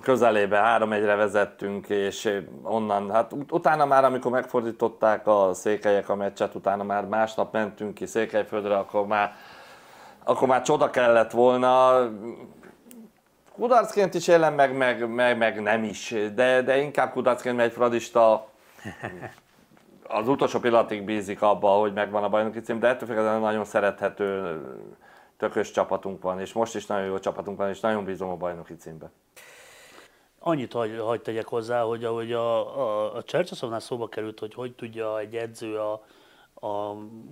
közelébe, 3-1-re vezettünk, és onnan, hát utána már, amikor megfordították a székelyek a meccset, utána már másnap mentünk ki Székelyföldre, akkor már csoda kellett volna. Kudarcként is élem, meg nem is, de inkább kudarcként, mert egy fradista az utolsó pillanatig bízik abba, hogy megvan a bajnoki cím, de ettől függetlenül nagyon szerethető, tökös csapatunk van, és most is nagyon jó csapatunk van, és nagyon bízom a bajnoki címbe. Annyit hagy tegyek hozzá, hogy ahogy a Csercsaszovnál szóba került, hogy tudja egy edző a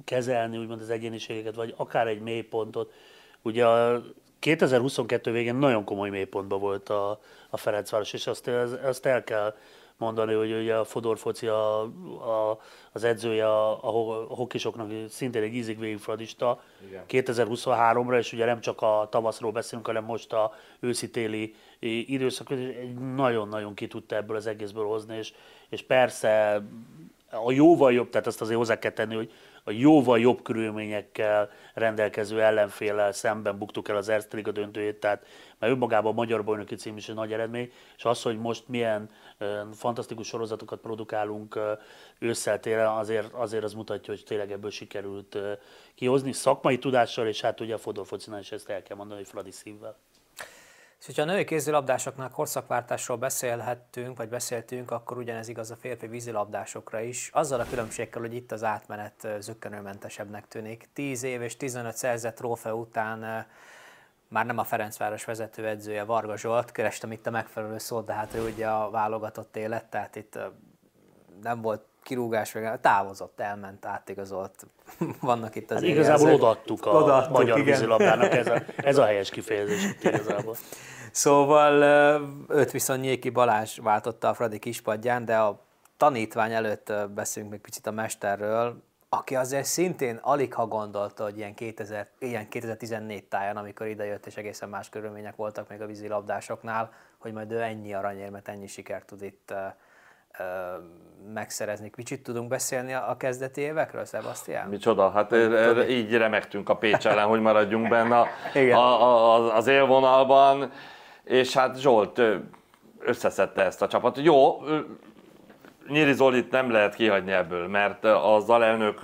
kezelni úgymond az egyéniségeket, vagy akár egy mélypontot, ugye 2022 végén nagyon komoly mélypontban volt a Ferencváros, és azt el kell mondani, hogy ugye a Fodor Foci az edzője a hokisoknak, szintén egy ízig végig fradista. Igen. 2023-ra, és ugye nem csak a tavaszról beszélünk, hanem most a őszi-téli időszakot, nagyon-nagyon ki tudta ebből az egészből hozni, és persze a jóval jobb, tehát azt azért hozzá kell tenni, hogy a jóval jobb körülményekkel rendelkező ellenféllel szemben buktuk el az Erste Liga döntőjét, tehát már önmagában a magyar bajnoki cím is egy nagy eredmény, és az, hogy most milyen fantasztikus sorozatokat produkálunk ősszel-télen, azért az mutatja, hogy tényleg ebből sikerült kihozni szakmai tudással, és hát ugye a Fodor Focinál is ezt el kell mondani, hogy Fradi szívvel. És hogyha a női kézilabdásoknál korszakváltásról beszéltünk, akkor ugyanez igaz a férfi vízilabdásokra is. Azzal a különbséggel, hogy itt az átmenet zökkenőmentesebbnek tűnik. 10 év és 15 szerzett trófea után már nem a Ferencváros vezetőedzője, Varga Zsolt, kerestem itt a megfelelő szót, de hát ő ugye a válogatott élet, tehát itt nem volt kirúgás, távozott, elment, átigazolt. Vannak itt az hát igazából odaadtuk a magyar vízilabdának, ez a helyes kifejezés itt igazából. Szóval őt viszont Nyéki Balázs váltotta a Fradi kispadján, de a tanítvány előtt beszélünk még picit a mesterről, aki azért szintén alig ha gondolta, hogy ilyen 2014 táján, amikor idejött, és egészen más körülmények voltak még a vízilabdásoknál, hogy majd ő ennyi aranyérmet, ennyi sikert tud itt megszerezni. Kicsit tudunk beszélni a kezdeti évekről, Szebasztián? Micsoda, hát így remektünk a Pécs ellen, hogy maradjunk benne az élvonalban, és hát Zsolt összeszedte ezt a csapatot. Jó, Nyíri Zolit nem lehet kihagyni ebből, mert az alelnök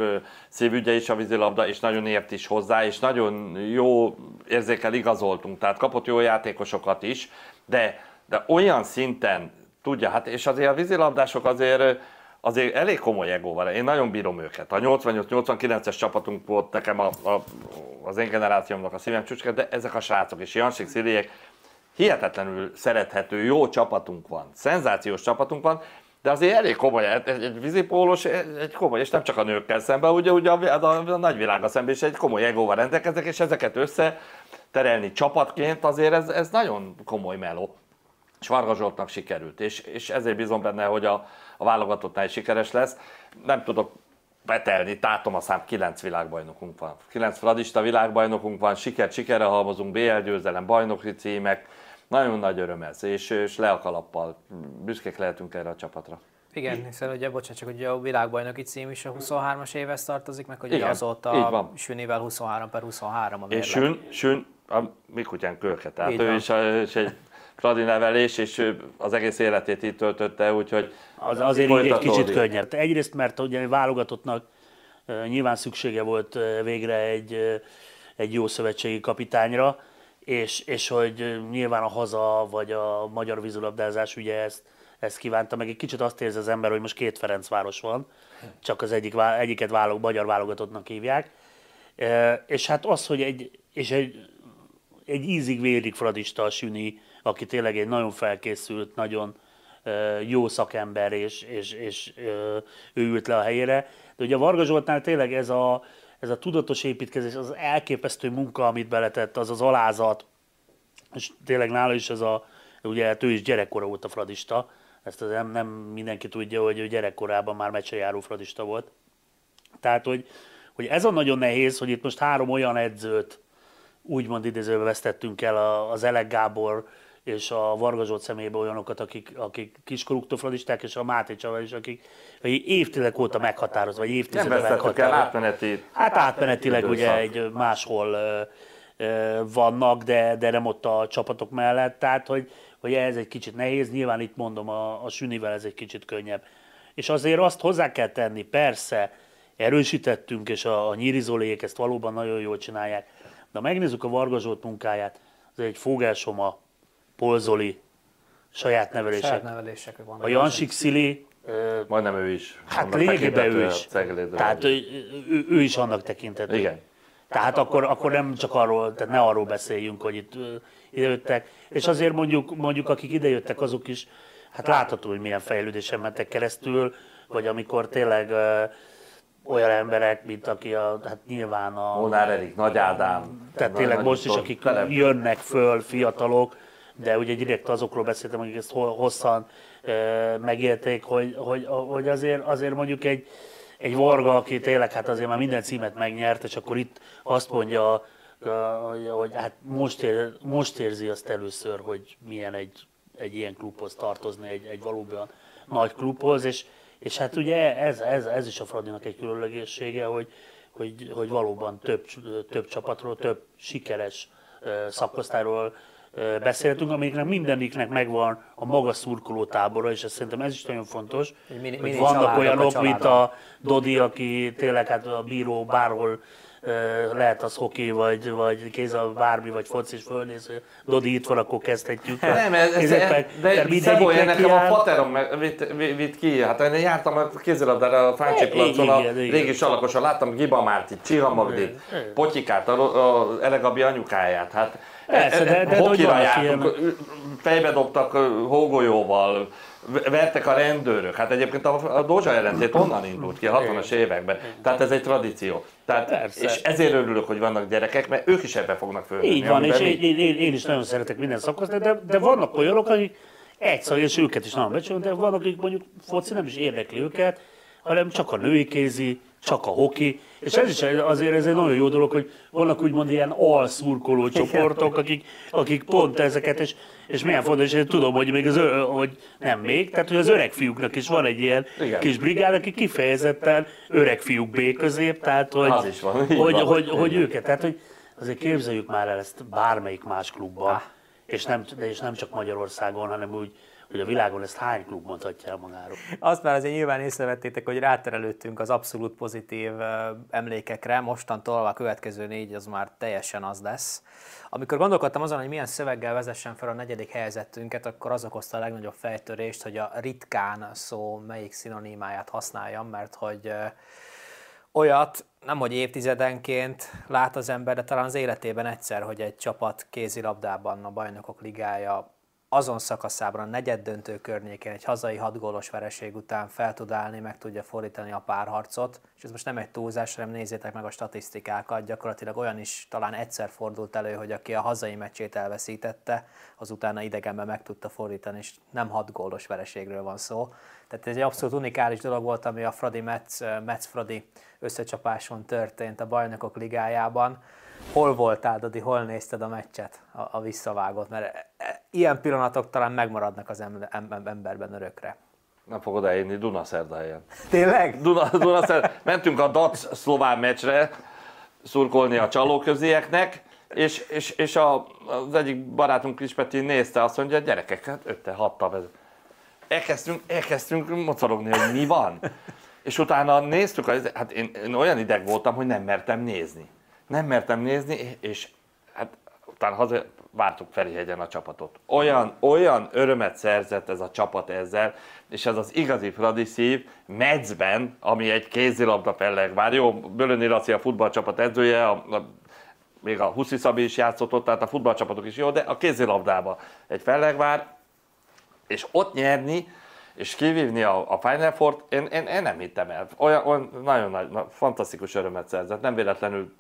szívügye is a vízilabda, és nagyon ért is hozzá, és nagyon jó érzékel igazoltunk, tehát kapott jó játékosokat is, de olyan szinten tudja, hát és azért a vízilabdások azért elég komoly egóval, én nagyon bírom őket. A 88-89-es csapatunk volt nekem az én generációmnak a szívem csücske, de ezek a srácok és Jansik, Sziliek, hihetetlenül szerethető, jó csapatunk van, szenzációs csapatunk van, de azért elég komoly, egy vízipólós, egy komoly, és nem csak a nőkkel szemben, ugye a nagyvilággal szemben is egy komoly egóval rendelkeznek, és ezeket összeterelni csapatként azért ez nagyon komoly meló. És Varga Zsoltnak sikerült, és ezért bízom benne, hogy a válogatottnál is sikeres lesz. Nem tudok betelni, tátom a szám, 9 világbajnokunk van. 9 fradista világbajnokunk van, sikert sikerre halmozunk, BL győzelem, bajnoki címek, Nagyon nagy öröm ez, és le a kalappal. Büszkék lehetünk erre a csapatra. Igen, hiszen ugye, bocsánat, csak ugye a világbajnoki cím is a 23-as évhez tartozik, meg hogy azóta Sünnivel 23/23 a mérleg. És Sünni a mi kutyánk Körke, tehát ő is egy kladi nevelés, és az egész életét itt töltötte, úgyhogy az azért így egy kicsit könnyebb. Egyrészt, mert ugye válogatottnak nyilván szüksége volt végre egy jó szövetségi kapitányra, és hogy nyilván a haza vagy a magyar vízilabdázás ugye ezt kívánta, meg egy kicsit azt érzi az ember, hogy most két Ferencváros van, csak az egyiket magyar válogatottnak hívják. És hát az, hogy egy ízig-vérig fradista a Sünni, aki tényleg egy nagyon felkészült, nagyon jó szakember, és ő ült le a helyére. De ugye a Varga Zsoltnál tényleg ez a tudatos építkezés, az elképesztő munka, amit beletett, az alázat, és tényleg nála is ugye ő is gyerekkora óta fradista, ezt az nem mindenki tudja, hogy ő gyerekkorában már meccsejáró fradista volt. Tehát, hogy ez a nagyon nehéz, hogy itt most három olyan edzőt, úgymond idézőben vesztettünk el, az Elek Gábor és a Varga Zsolt személyében olyanokat, akik kiskoruktól fradisták, és a Máté Csaba is, akik évtizedek óta meghatározva, vagy évtizedek meghatározva. Átmenetileg ugye egy máshol vannak, de nem ott a csapatok mellett, tehát hogy ez egy kicsit nehéz, nyilván itt mondom, a Sünnivel ez egy kicsit könnyebb. És azért azt hozzá kell tenni, persze erősítettünk, és a Nyíri Zoliék ezt valóban nagyon jól csinálják, de ha megnézzük a Varga Zsolt munkáját, az egy Fogelsoma, Polzoli, saját nevelések vannak. A Jansik Szili, majdnem ő is. Hát lényegében ő is. Tehát ő is annak tekintető. Igen. Tehát akkor nem csak arról, tehát ne arról beszéljünk, hogy itt idejöttek. És azért mondjuk akik idejöttek, azok is, hát látható, hogy milyen fejlődésen mentek keresztül, vagy amikor tényleg olyan emberek, mint aki hát nyilván Molnár Erik, Nagy Ádám. Tehát tényleg most is, akik jönnek föl, fiatalok, de ugye direkt azokról beszéltem, akik ezt hosszan megélték, hogy azért mondjuk egy Varga, aki tényleg hát azért már minden címet megnyert, és akkor itt azt mondja, hogy hát most érzi azt először, hogy milyen egy ilyen klubhoz tartozni, egy valóban nagy klubhoz, és hát ugye ez is a Fradinak egy különlegessége, hogy valóban több csapatról, több sikeres szakosztályról beszéltünk, amiknek mindeniknek megvan a maga szurkolótábora, és szerintem ez is nagyon fontos, hogy vannak olyanok, mint a Dodi, aki tényleg hát a bíró bárhol lehet az hoki, vagy kézzel bármi, vagy foci, és fölnéz, hogy Dodi itt van, akkor kezdhetjük. Nem, de Szabó, nekem a paterom vitt ki, hát én jártam a kézilabdára a Fáncsi placon, a régi Salakoson, láttam Giba Mártit, Csiha Magdét, Potyikát, a Elegabi anyukáját, hát hokira jártunk, fejbe dobtak hógolyóval, vertek a rendőrök. Hát egyébként a Dózsa ellentét onnan indult ki a 60-as években. Tehát ez egy tradíció. Tehát, és ezért örülök, hogy vannak gyerekek, mert ők is ebben fognak fölnőni. Így van, és én is nagyon szeretek minden szakosztályt, de vannak olyanok, akik egyszer, és őket is nagyon becsülünk, de vannak, akik mondjuk foci nem is érdekli őket, hanem csak a női kézi, csak a hoki, és ez is azért ez egy nagyon jó dolog, hogy vannak úgymond ilyen alszurkoló csoportok, akik pont ezeket, és milyen fontos, és tudom, hogy még tehát hogy az öreg fiúknak is van egy ilyen kis brigád, aki kifejezetten öreg fiúk B közép, tehát hogy őket, tehát hogy azért képzeljük már el ezt bármelyik más klubban, és nem csak Magyarországon, hanem úgy, hogy a világon ezt hány klub mondhatja el magáról? Azt már azért nyilván észrevettétek, hogy ráterelődtünk az abszolút pozitív emlékekre, mostantól a következő 4 az már teljesen az lesz. Amikor gondolkodtam azon, hogy milyen szöveggel vezessen fel a 4. helyzetünket, akkor az okozta a legnagyobb fejtörést, hogy a ritkán szó melyik szinonimáját használjam, mert hogy olyat, nemhogy évtizedenként lát az ember, de talán az életében egyszer, hogy egy csapat kézilabdában a Bajnokok Ligája azon szakaszában, a negyeddöntő környékén egy hazai 6 gólos vereség után fel tud állni, meg tudja fordítani a párharcot, és ez most nem egy túlzás, hanem nézzétek meg a statisztikákat, gyakorlatilag olyan is talán egyszer fordult elő, hogy aki a hazai meccsét elveszítette, az utána idegenben meg tudta fordítani, és nem 6 gólos vereségről van szó. Tehát ez egy abszolút unikális dolog volt, ami a Fradi-Metz-Fradi összecsapáson történt a Bajnokok Ligájában. Hol voltál, Dodi, hol nézted a meccset, a visszavágót? Mert ilyen pillanatok talán megmaradnak az emberben örökre. Nem fogod elérni Dunaszerdahelyen. Tényleg? Dunaszerdahelyen. Mentünk a Dac-szlován meccsre szurkolni a csalóközieknek, és az egyik barátunk Krispeti nézte, azt mondja, gyerekek, hát 5-6-tal ez. Elkezdtünk mocorogni, hogy mi van. És utána néztük, hát én olyan ideg voltam, hogy nem mertem nézni, és hát utána haza vártuk Ferihegyen a csapatot. Olyan örömet szerzett ez a csapat ezzel, és ez az igazi fradiszív Metzben, ami egy kézilabda Pellegvár. Jó, Bölöni Laci a futballcsapat edzője, még a Huszi Szabi is játszott ott, tehát a futballcsapatok is jó, de a kézilabdában egy Pellegvár, és ott nyerni, és kivívni a Final Four-t, én nem hittem el. Olyan nagyon nagy, fantasztikus örömet szerzett. Nem véletlenül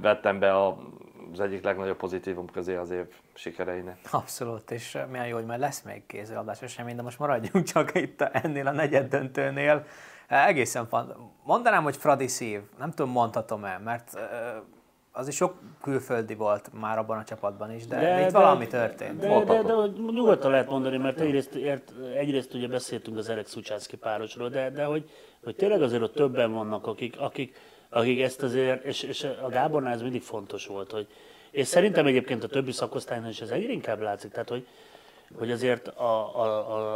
vettem be az egyik legnagyobb pozitívum közé az év sikereinek. Abszolút, és milyen jó, hogy már lesz még kézilabdás esemény, de most maradjunk csak itt ennél a negyeddöntőnél. Egészen mondanám, hogy fradiszív, nem tudom, mondhatom-e, mert az is sok külföldi volt már abban a csapatban is, de itt valami történt. De nyugodtan lehet mondani, mert egyrészt ugye beszéltünk az Elek Szucsánszki párosról, de hogy tényleg azért ott többen vannak, akik ezt azért, és a Gábornál ez mindig fontos volt, hogy, és szerintem egyébként a többi szakosztálynál is ez egyre inkább látszik, tehát hogy azért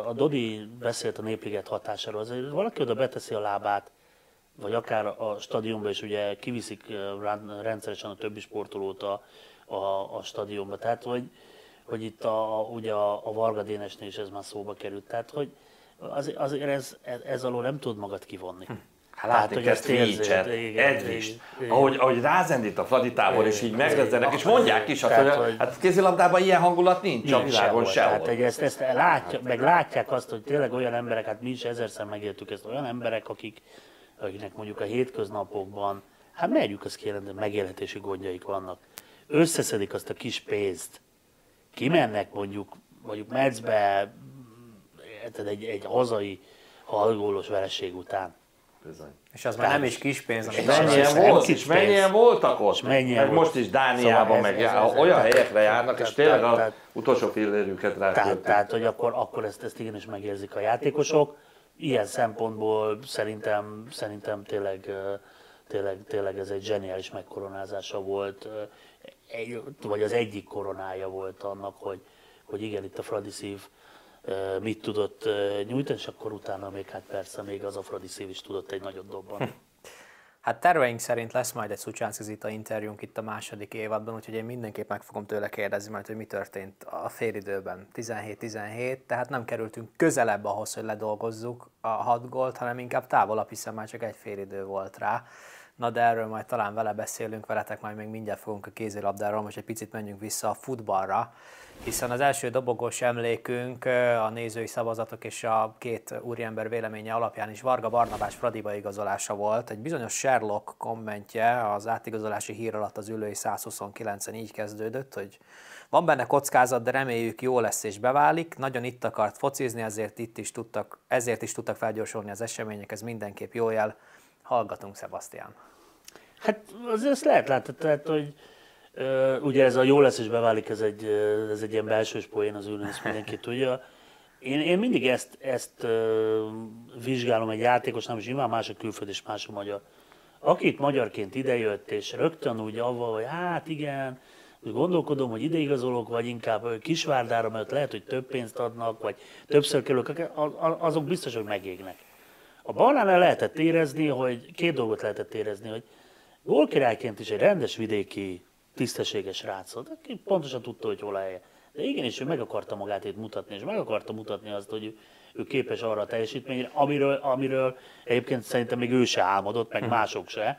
a Dodi beszélt a Népliget hatásáról, azért valaki oda beteszi a lábát, vagy akár a stadionba is ugye kiviszik rendszeresen a többi sportolót a stadionba, tehát hogy itt ugye a Varga Dénesnél is ez már szóba került, tehát hogy azért ez alól nem tud magad kivonni. Hát látni kell Twitch-et, Edvist, ahogy rázendít a Fradi tábor, és így megrezzenek, és mondják is azt, hogy hát kézilabdában ilyen hangulat nincs a világon sehol. Meg látják azt, hogy tényleg olyan emberek, hát mi is ezerszer megéltük ezt, olyan emberek, akiknek mondjuk a hétköznapokban, hát merjük azt kijelenteni, megélhetési gondjaik vannak. Összeszedik azt a kis pénzt, kimennek mondjuk Metzbe egy hazai halgólós vereség után. Bizony. És az már nem is kis pénz, amit mennyien voltak ott? Mennyien volt. Most is Dániában szóval meg olyan helyekre járnak, és tényleg az utolsó fillérünket ráköltik. Tehát, hogy akkor ezt igenis megérzik a játékosok. Ilyen szempontból szerintem tényleg ez egy zseniális megkoronázása volt, vagy az egyik koronája volt annak, hogy igen, itt a fradiszív mit tudott nyújtani, és akkor utána még hát persze még az a fradiszív is tudott egy nagyot dobban. Hát terveink szerint lesz majd egy Szucsánszki Zita interjúnk itt a második évadban, úgyhogy én mindenképp meg fogom tőle kérdezni majd, hogy mi történt a félidőben, 17-17, tehát nem kerültünk közelebb ahhoz, hogy ledolgozzuk a 6 gólt, hanem inkább távolabb, hiszen már csak egy félidő volt rá. Na de erről majd talán vele beszélünk, veletek majd még mindjárt fogunk a kézilabdáról, most egy picit menjünk vissza a futballra, hiszen az első dobogós emlékünk a nézői szavazatok és a két úriember véleménye alapján is Varga Barnabás Fradiba igazolása volt. Egy bizonyos Sherlock kommentje az átigazolási hír alatt az ülői 129-en így kezdődött, hogy van benne kockázat, de reméljük jó lesz és beválik. Nagyon itt akart focizni, ezért is tudtak felgyorsulni az események, ez mindenképp jó jel. Hallgatunk, Szebasztián. Hát azért lehet látni, tehát, hogy ugye ez a jó lesz és beválik, ez egy ilyen belsős poén az ülőn, ezt mindenki tudja. Én mindig ezt vizsgálom egy játékosnál, és nyilván más a külföld és más a magyar. Akit magyarként idejött, és rögtön úgy avval, hogy hát igen, gondolkodom, hogy ideigazolok, vagy inkább Kisvárdára, mert lehet, hogy több pénzt adnak, vagy többször kerülök, azok biztos, hogy megégnek. A Barnánál lehetett érezni, hogy gólkirályként is egy rendes vidéki, tisztességes rác, aki pontosan tudta, hogy hol a helye. De igenis, ő meg akarta magát itt mutatni, és meg akarta mutatni azt, hogy ő képes arra a teljesítményre, amiről egyébként szerintem még ő se álmodott, meg mások se.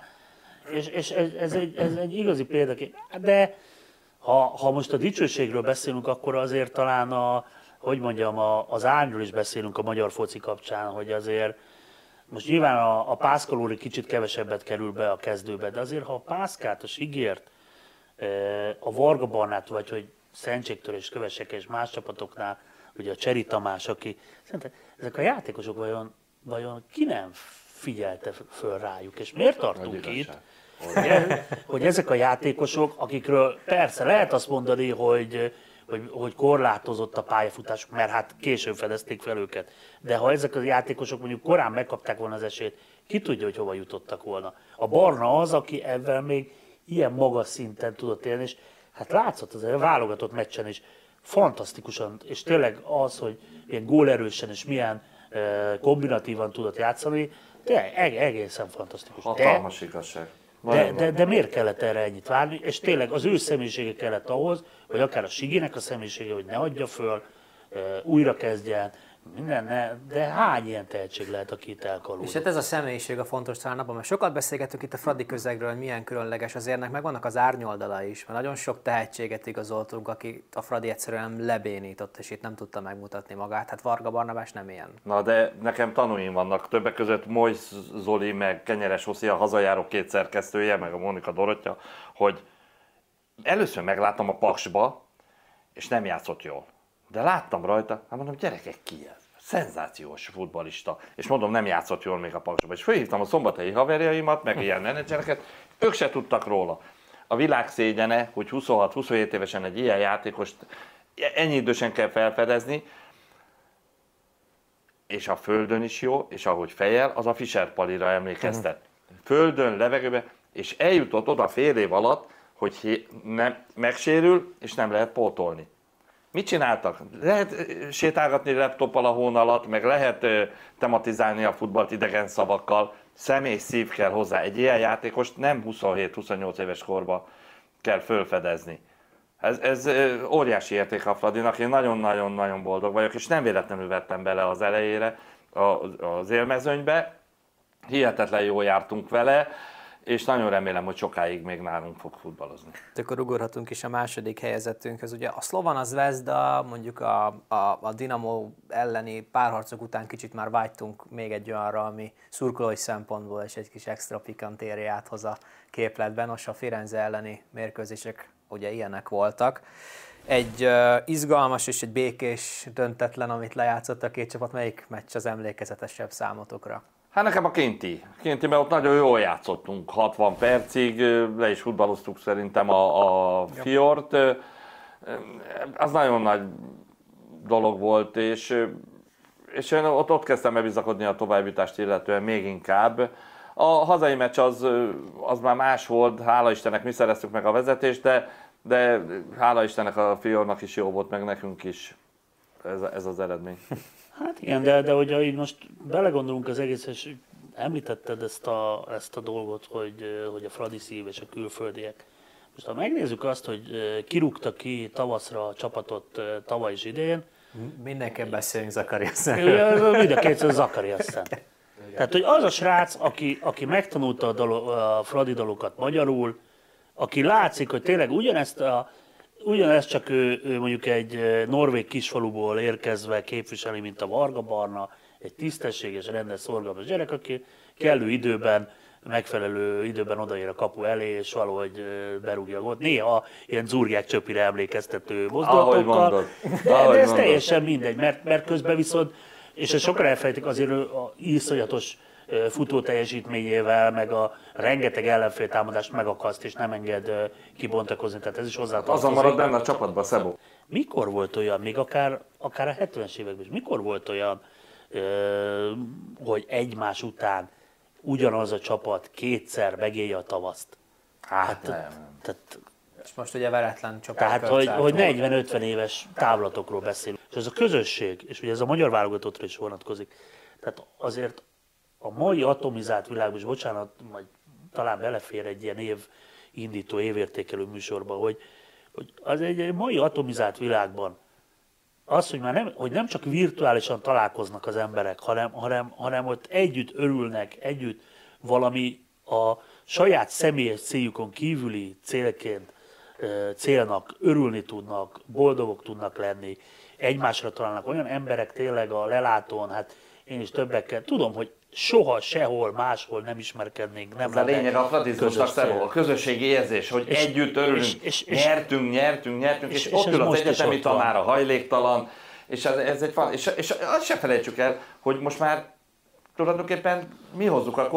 És ez egy igazi példakép. De ha most a dicsőségről beszélünk, akkor azért talán az árnyról is beszélünk a magyar foci kapcsán, hogy azért most nyilván a Pászka Lóri kicsit kevesebbet kerül be a kezdőbe, de azért ha a Pászkát, a Sigért, a Varga Barnát, vagy hogy szentségtörést kövessek és más csapatoknál, ugye a Cseri Tamás, aki szerintem ezek a játékosok vajon ki nem figyelte föl rájuk, és miért tartunk itt? hogy ezek a játékosok, akikről persze lehet azt mondani, hogy korlátozott a pályafutásuk, mert hát későn fedezték fel őket. De ha ezek a játékosok mondjuk korán megkapták volna az esélyt, ki tudja, hogy hova jutottak volna. A Barna az, aki ebben még ilyen magas szinten tudott élni, és hát látszott az a válogatott meccsen is fantasztikusan, és tényleg az, hogy ilyen gólerősen és milyen kombinatívan tudott játszani, de egészen fantasztikus. Hatalmas igazság. De miért kellett erre ennyit várni? És tényleg az ő személyisége kellett ahhoz, hogy akár a Sigének a személyisége, hogy ne adja föl, újra kezdjen, minden, de hány ilyen tehetség lehet, aki itt elkalódik? És hát ez a személyiség a fontos talán abban, mert sokat beszélgetünk itt a Fradi közegről, hogy milyen különleges az érnek, meg vannak az árnyoldalai is, mert nagyon sok tehetséget igazoltunk, akit a Fradi egyszerűen lebénított, és itt nem tudta megmutatni magát. Hát Varga Barnabás nem ilyen. Na de nekem tanúim vannak, többek között Mojsz Zoli, meg Kenyeres Oszi, a hazajáró két szerkesztője, meg a Monika Dorottya, hogy először megláttam a Paksba, és nem játszott jól. De láttam rajta, hát mondom, gyerekek, ki ez? Szenzációs futballista. És mondom, nem játszott jól még a Paksba. És fölhívtam a szombathelyi haverjaimat, meg ilyen menedzsereket, ők se tudtak róla. A világ szégyene, hogy 26-27 évesen egy ilyen játékost ennyi idősen kell felfedezni, és a földön is jó, és ahogy fejjel, az a Fischer Palira emlékeztet. Földön, levegőben, és eljutott oda fél év alatt, hogy nem, megsérül, és nem lehet pótolni. Mit csináltak? Lehet sétálgatni laptoppal a hón alatt, meg lehet tematizálni a futballt idegen szavakkal. Személy szív kell hozzá. Egy ilyen játékost nem 27-28 éves korban kell fölfedezni. Ez óriási érték a Fradinak. Én nagyon-nagyon-nagyon boldog vagyok, és nem véletlenül vettem bele az elejére az élmezőnybe. Hihetetlen jól jártunk vele, és nagyon remélem, hogy sokáig még nálunk fog futballozni. Akkor ugorhatunk is a második helyezettünkhez. Ugye a Szlovan, az Vezda, mondjuk a Dinamo elleni párharcok után kicsit már vágytunk még egy olyanra, ami szurkolói szempontból és egy kis extra pikantériát hoz a képletben. Nos, a Firenze elleni mérkőzések ugye ilyenek voltak. Egy izgalmas és egy békés döntetlen, amit lejátszott a két csapat. Melyik meccs az emlékezetesebb számotokra? Hát nekem a Kinti, mert ott nagyon jól játszottunk, 60 percig, le is futballoztuk szerintem a Fiort. Az nagyon nagy dolog volt, és én ott kezdtem elbizakodni a továbbjutást, illetően még inkább. A hazai meccs az már más volt, hála Istennek mi szereztük meg a vezetést, de hála Istennek a Fiornak is jó volt, meg nekünk is ez az eredmény. Hát igen, de hogyha így most belegondolunk az egész, és említetted ezt a dolgot, hogy a Fradi szív és a külföldiek. Most ha megnézzük azt, hogy kirúgta ki tavaszra a csapatot tavaly és idén. Mindenképp beszélünk Zakariászról. Mind a kétszer Zakariászról. Tehát, hogy az a srác, aki megtanulta a Fradi dalokat magyarul, aki látszik, hogy tényleg ugyanezt csak ő mondjuk egy norvég kisfaluból érkezve képviseli, mint a Varga Barna, egy tisztességes, rendes, szorgalmas gyerek, aki kellő időben, megfelelő időben odaér a kapu elé, és valahogy berúgja ott. Néha ilyen zúrják csöpire emlékeztető mozdulatokkal, de ez teljesen mindegy, mert közben viszont, és ezt sokan elfelejtik, azért a iszonyatos futó teljesítményével, meg a rengeteg ellenfél támadást megakaszt és nem enged kibontakozni, tehát ez is hozzátartozik. Azon marad benne a csapatban, Szabó. Mikor volt olyan, még akár a 70-es években is, mikor volt olyan, hogy egymás után ugyanaz a csapat kétszer megélje a tavaszt? Hát nem. És most ugye veretlen csapat. Tehát, hogy 40-50 éves távlatokról beszélünk. És ez a közösség, és ugye ez a magyar válogatottra is vonatkozik, tehát azért a mai atomizált világban, és bocsánat, majd talán belefér egy ilyen évindító, évértékelő műsorban, hogy az egy mai atomizált világban az, hogy már nem csak virtuálisan találkoznak az emberek, hanem ott együtt örülnek, együtt valami a saját személyes céljukon kívüli célnak örülni tudnak, boldogok tudnak lenni, egymásra találnak olyan emberek tényleg a lelátón, hát én is többekkel tudom, hogy soha, sehol, máshol nem ismerkednénk. Nem, ez a lényeg a fradizmusnak, szerint a közösségi érzés, hogy együtt örülünk, nyertünk, és ott ül az egyetemi tanára hajléktalan, és azt se felejtsük el, hogy most már tulajdonképpen mi hozzuk a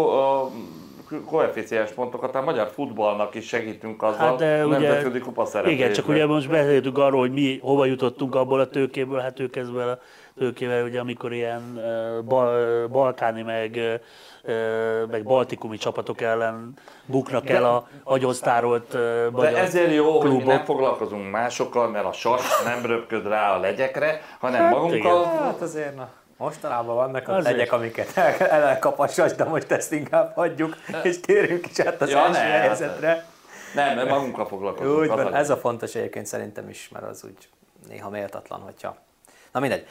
koeficiens pontokat, a magyar futballnak is segítünk azzal, hát de nem nemzetközi kupaszereplése. Igen, csak ugye most beszéltünk arról, hogy mi hova jutottunk abból a tőkéből, hát ők ezzel a tőkével, ugye amikor ilyen balkáni meg baltikumi csapatok ellen buknak el a agyonsztárolt magyar De ezért jó, klubok. Hogy nem foglalkozunk másokkal, mert a sas nem röpköd rá a legyekre, hanem hát magunkkal. Igen. Hát azért na. Mostanában vannak a legyek, amiket elkap a sas, de most ezt inkább hagyjuk, és térjünk is át az első helyzetre. Nem, magunkkal foglalkozunk. Úgy van, ez a fontos egyébként szerintem is, mert az úgy néha méltatlan, hogyha... Na mindegy.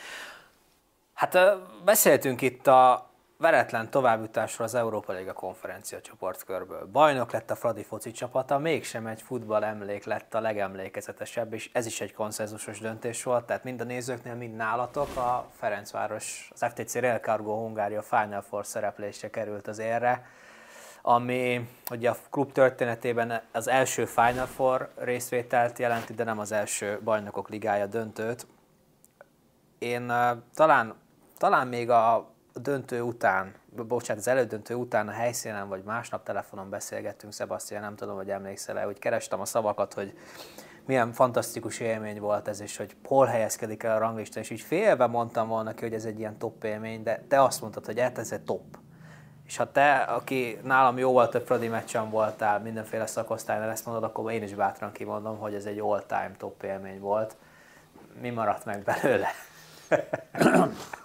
Hát beszéltünk itt a veretlen továbbjutásról az Európa Liga konferencia csoportkörből. Bajnok lett a Fradi foci csapata, mégsem egy futball emlék lett a legemlékezetesebb, és ez is egy konszenzusos döntés volt, tehát mind a nézőknél, mind nálatok a Ferencváros, az FTC Rail Cargo Hungária Final Four szereplésre került az érre, ami ugye a klub történetében az első Final Four részvételt jelenti, de nem az első Bajnokok Ligája döntőt. Én talán még a döntő után, bocsánat, az elődöntő után a helyszínen vagy másnap telefonon beszélgettünk, Szebasztián, nem tudom, hogy emlékszel-e, hogy kerestem a szavakat, hogy milyen fantasztikus élmény volt ez, és hogy hol helyezkedik el a ranglistán, és így félbe mondtam volna ki, hogy ez egy ilyen top élmény, de te azt mondtad, hogy ez egy top. És ha te, aki nálam jóval több Fradi meccsen voltál, mindenféle szakosztálynál ezt mondod, akkor én is bátran kimondom, hogy ez egy all-time top élmény volt. Mi maradt meg belőle?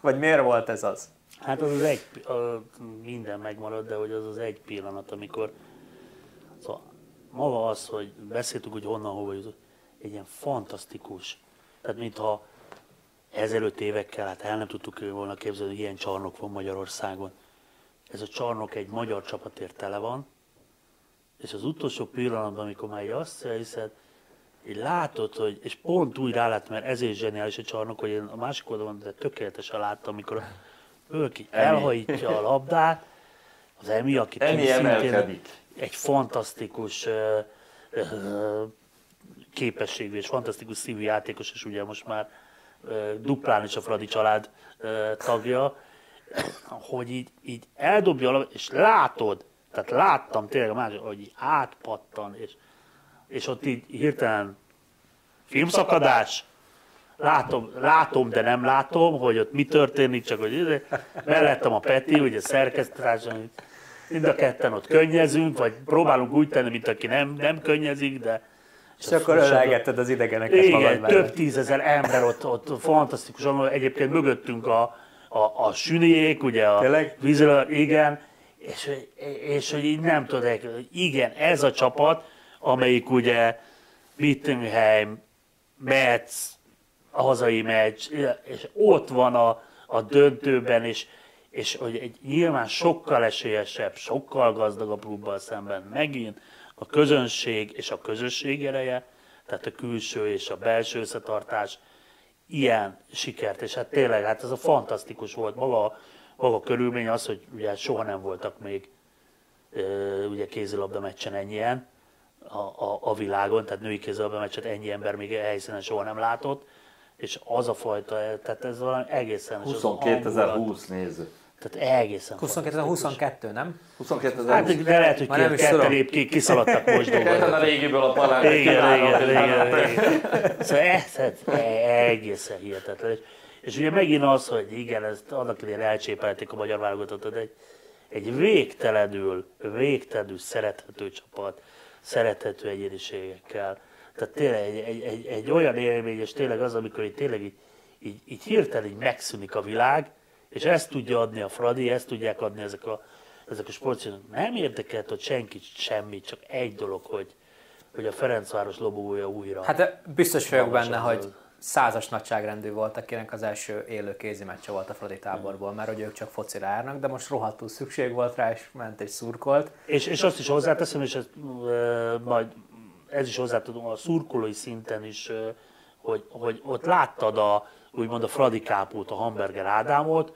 Vagy miért volt ez az? Hát minden megmarad, de hogy az az egy pillanat, amikor szóval maga az, hogy beszéltük, hogy honnan, hova jutott, egy ilyen fantasztikus, tehát mintha ezelőtt évekkel, hát el nem tudtuk volna képzelni, hogy ilyen csarnok van Magyarországon. Ez a csarnok egy magyar csapatért tele van, és az utolsó pillanatban, amikor már azt hiszed, így látod, hogy, és pont úgy rálát, mert ezért zseniális a csarnok, hogy én a másik oldalon, de tökéletesen láttam, amikor ők elhajítja a labdát, az Emi, aki szintén egy fantasztikus képességű és fantasztikus szívű játékos, és ugye most már duplán is a Fradi család tagja, hogy így eldobja a labdát, és látod, tehát láttam tényleg a másik, hogy átpattan, és ott így hirtelen filmszakadás, Látom, de nem látom, hogy ott mi történik, csak hogy mellettem a Peti, ugye szerkesztőtársam, mind a ketten ott könnyezünk, vagy próbálunk úgy tenni, mint aki nem könnyezik, de... És akkor ölelgetted az idegeneket magad mellett. Igen, több tízezer ember ott fantasztikusan, egyébként mögöttünk a Sünniék, ugye a vízről, igen, és hogy így nem tudod, igen, ez a csapat, amelyik ugye Wittenheim, Metz, a hazai meccs, és ott van a döntőben, és hogy egy nyilván sokkal esélyesebb, sokkal gazdagabb klubban szemben megint a közönség és a közösség ereje, tehát a külső és a belső összetartás ilyen sikert, és hát tényleg, hát ez a fantasztikus volt maga körülmény az, hogy ugye soha nem voltak még ugye kézilabda meccsen ennyien a világon, tehát női kézilabda meccset ennyi ember még helyszínen soha nem látott, és az a fajta, tehát ez valami egészen... 22.020 néző. Tehát egészen... 22.022, nem? 22.020. Hát de lehet, hogy ketten épp kiszaladtak most dolgokat. Ketten a régiből a palára. Igen. Szóval egészen hihetetlen. És ugye megint az, hogy igen, ezt annak idején elcsépelték a magyar válogatottat, egy végtelenül szerethető csapat, szerethető egyéniségekkel. Tehát tényleg egy olyan élmény, és tényleg az, amikor így tényleg így hirtelen így megszűnik a világ, és ezt tudja adni a Fradi, ezt tudják adni ezek a sportcsinálók. Nem érdekelt ott senkit semmit, csak egy dolog, hogy a Ferencváros lobogója újra. Hát biztos vagyok benne, hogy 100-as nagyságrendű volt, akinek az első élő kézimeccse volt a Fradi táborból, mert hogy ők csak focira járnak, de most rohadtul szükség volt rá, és ment és szurkolt. És azt is hozzáteszem, és ezt majd... Ez is hozzátudom a szurkolói szinten is, hogy ott láttad úgymond a Fradi kápót, a Hamburger Ádámot,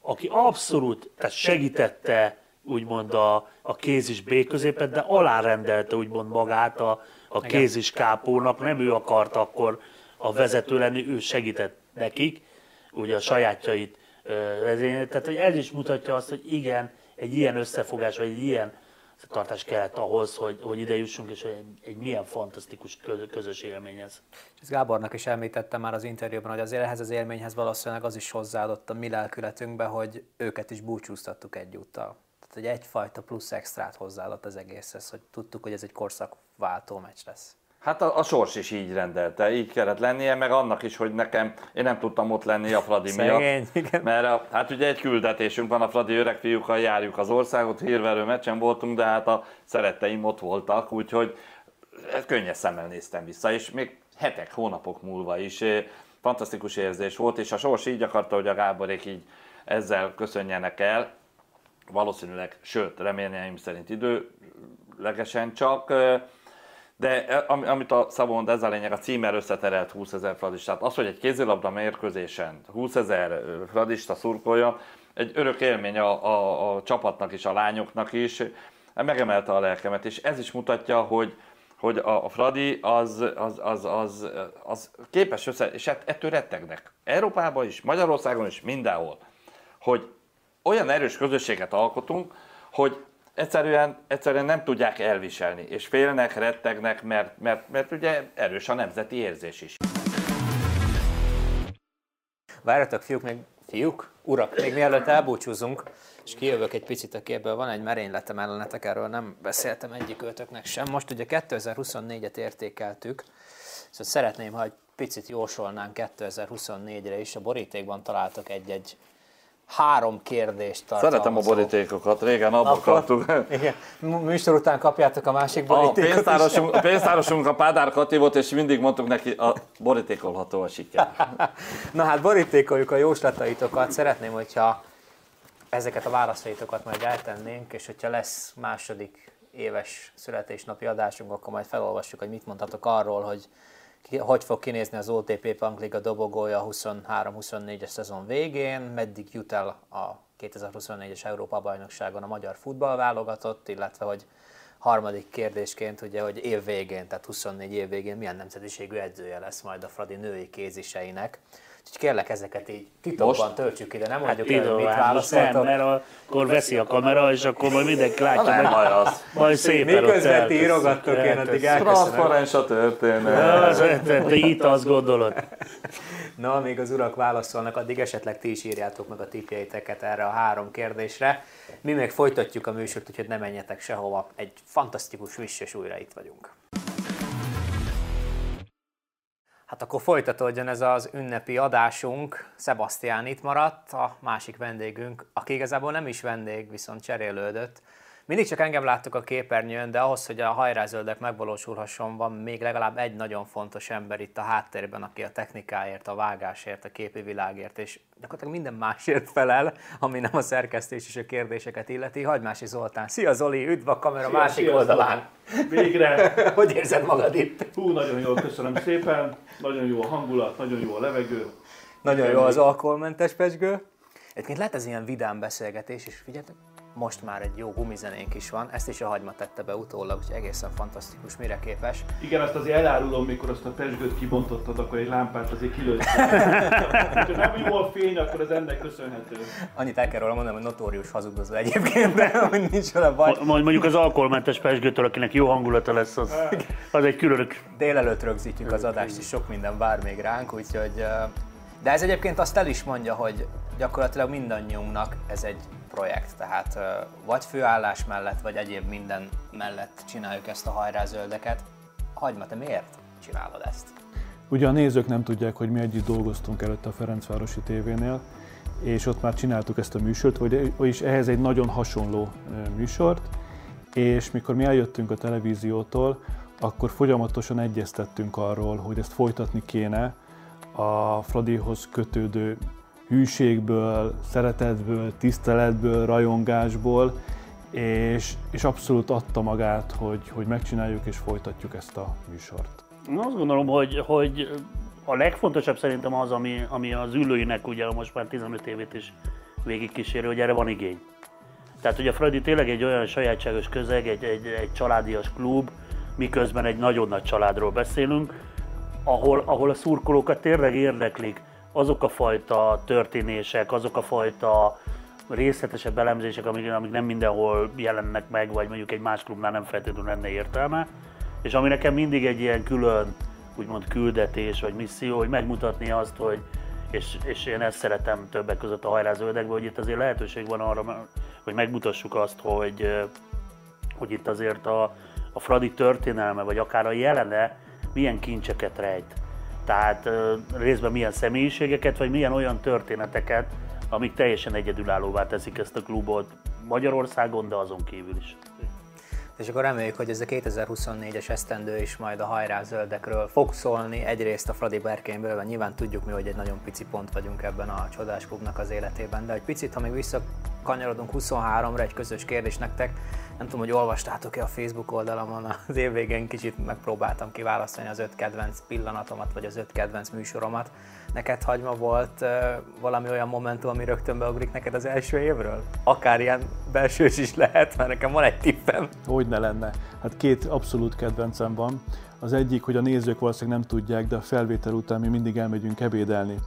aki abszolút tehát segítette úgymond a kézis B középet, de alárendelte úgymond magát a kézis kápónak, nem ő akart akkor a vezető lenni, ő segített nekik, ugye a sajátjait vezényelt. Tehát ez is mutatja azt, hogy igen, egy ilyen összefogás, vagy egy ilyen tartás kellett ahhoz, hogy ide jussunk, és egy milyen fantasztikus közös élmény ez. És Gábornak is említettem már az interjúban, hogy azért ehhez az élményhez valószínűleg az is hozzáadott a mi lelkületünkbe, hogy őket is búcsúztattuk egyúttal. Tehát, hogy egyfajta plusz extrát hozzáadott az egészhez, hogy tudtuk, hogy ez egy korszakváltó meccs lesz. Hát a sors is így rendelte, így kellett lennie, meg annak is, hogy nekem, én nem tudtam ott lenni a Fradi miatt. Igen. Mert hát ugye egy küldetésünk van, a Fradi öreg fiúkkal járjuk az országot, hírverő meccsen voltunk, de hát a szeretteim ott voltak, úgyhogy könnyes szemmel néztem vissza, és még hetek, hónapok múlva is fantasztikus érzés volt, és a sors így akarta, hogy a Gáborék így ezzel köszönjenek el, valószínűleg, sőt, reményeim szerint időlegesen csak. De amit a Szabó mond, ez a lényeg, a címer összeterelt 20 000 fradistát. Az, hogy egy kézilabda mérkőzésen 20 000 fradista szurkolja, egy örök élmény a csapatnak is, a lányoknak is, megemelte a lelkemet, és ez is mutatja, hogy a Fradi az képes össze, és ettől rettegnek. Európában is, Magyarországon is, mindenhol. Hogy olyan erős közösséget alkotunk, hogy egyszerűen nem tudják elviselni, és félnek, rettegnek, mert ugye erős a nemzeti érzés is. Várjatok, urak, még mielőtt elbúcsúzunk, és kijövök egy picit a képből, van egy merényletem ellenetek, erről nem beszéltem egyik őtöknek sem. Most ugye 2024-et értékeltük, szóval szeretném, ha egy picit jósolnánk 2024-re is, a borítékban találtak egy 3 kérdést tartalmazó. Szeretem a borítékokat, régen abba kaptuk. Igen, műsor után kapjátok a másik borítékot. A pénztárosunk a Pádár Kati volt, és mindig mondtuk neki, borítékolható a siker. Na hát borítékoljuk a jóslataitokat. Szeretném, hogyha ezeket a válaszaitokat majd eltennénk, és hogyha lesz második éves születésnapi adásunk, akkor majd felolvassuk, hogy mit mondtatok arról, hogy fog kinézni az OTP Bankliga dobogója a 23-24-es szezon végén, meddig jut el a 2024-es Európa-bajnokságon a magyar futballválogatott, illetve hogy harmadik kérdésként, ugye, hogy év végén, tehát 24 év végén milyen nemzetiségű edzője lesz majd a Fradi női kéziseinek. Úgyhogy kérlek, ezeket így titokban töltsük ide, nem mondjuk el, hogy mit válaszoltak. Mert akkor veszi a kamera, és akkor majd mindenki látja meg. Majd szépen ott elköszönöm. Miközben írogattok, én addig elköszönöm. Transzparens a történet. Te itt azt gondolod. Na, még az urak válaszolnak, addig esetleg ti is írjátok meg a tippjeiteket erre a 3 kérdésre. Mi még folytatjuk a műsort, úgyhogy ne menjetek sehova. Egy fantasztikus viss, és újra itt vagyunk. Hát akkor folytatódjon ez az ünnepi adásunk, Szebasztián itt maradt, a másik vendégünk, aki igazából nem is vendég, viszont cserélődött. Mindig csak engem láttuk a képernyőn, de ahhoz, hogy a Hajrázöldek megvalósulhasson, van még legalább egy nagyon fontos ember itt a háttérben, aki a technikáért, a vágásért, a képi világért, és gyakorlatilag minden másért felel, ami nem a szerkesztés és a kérdéseket illeti. Hagymási Zoltán. Szia Zoli, üdv a kamera másik oldalán! Végre! Hogy érzed magad itt? Hú, nagyon jól, köszönöm szépen! Nagyon jó a hangulat, nagyon jó a levegő. Nagyon jó az alkoholmentes pezsgő. Egyébként lehet ez ilyen vidám beszélgetés, és figyeltek, most már egy jó gumizenénk is van, ezt is a hagyma tette be utólag, úgyhogy egészen fantasztikus, mire képes. Igen, azt azért elárulom, mikor azt a pezsgőt kibontottad, akkor egy lámpát azért kilőttem. Ha nem jó a fény, akkor ez ennek köszönhető. Annyit el kell róla mondanom, hogy notórius hazudozó egyébként, de hogy nincs olyan baj. Mondjuk az alkoholmentes pezsgőtől, akinek jó hangulata lesz, az egy különök. Délelőtt rögzítjük az adást, és sok minden vár még ránk, úgyhogy... De ez egyébként azt el is mondja, hogy gyakorlatilag mindannyiunknak ez egy projekt, tehát vagy főállás mellett, vagy egyéb minden mellett csináljuk ezt a Hajrázöldeket. Hagyma, te miért csinálod ezt? Ugye a nézők nem tudják, hogy mi együtt dolgoztunk előtte a Ferencvárosi tévénél, és ott már csináltuk ezt a műsort, vagyis ehhez egy nagyon hasonló műsort, és mikor mi eljöttünk a televíziótól, akkor folyamatosan egyeztettünk arról, hogy ezt folytatni kéne, a Fradihoz kötődő hűségből, szeretetből, tiszteletből, rajongásból, és abszolút adta magát, hogy megcsináljuk és folytatjuk ezt a műsort. Én azt gondolom, hogy a legfontosabb szerintem az, ami az ülőinek ugye most már 15 évet is végigkísérő, hogy erre van igény. Tehát ugye a Fradi tényleg egy olyan sajátságos közeg, egy családias klub, miközben egy nagyon nagy családról beszélünk, ahol a szurkolókat tényleg érdeklik azok a fajta történések, azok a fajta részletesebb elemzések, amik nem mindenhol jelennek meg, vagy mondjuk egy más klubnál nem feltétlenül lenne értelme. És ami nekem mindig egy ilyen külön, úgymond küldetés vagy misszió, hogy megmutatni azt, hogy és én ezt szeretem többek között a Hajrázöldekből, hogy itt azért lehetőség van arra, hogy megmutassuk azt, hogy itt azért a Fradi történelme, vagy akár a jelene milyen kincseket rejt. Tehát részben milyen személyiségeket, vagy milyen olyan történeteket, amik teljesen egyedülállóvá teszik ezt a klubot Magyarországon, de azon kívül is. És akkor reméljük, hogy ez a 2024-es esztendő is majd a Hajrázöldekről fog szólni, egyrészt a Fradi berkényből, mert nyilván tudjuk mi, hogy egy nagyon pici pont vagyunk ebben a csodás klubnak az életében, de egy picit, ha még visszakanyarodunk 23-ra, egy közös kérdés nektek, nem tudom, hogy olvastátok-e a Facebook oldalamon, az év végén kicsit megpróbáltam kiválasztani az 5 kedvenc pillanatomat, vagy az 5 kedvenc műsoromat. Neked, Hagyma, volt valami olyan momentum, ami rögtön beugrik neked az első évről? Akár ilyen belsős is lehet, mert nekem van egy tippem. Hogyne lenne. Hát két abszolút kedvencem van. Az egyik, hogy a nézők valószínűleg nem tudják, de a felvétel után mi mindig elmegyünk ebédelni.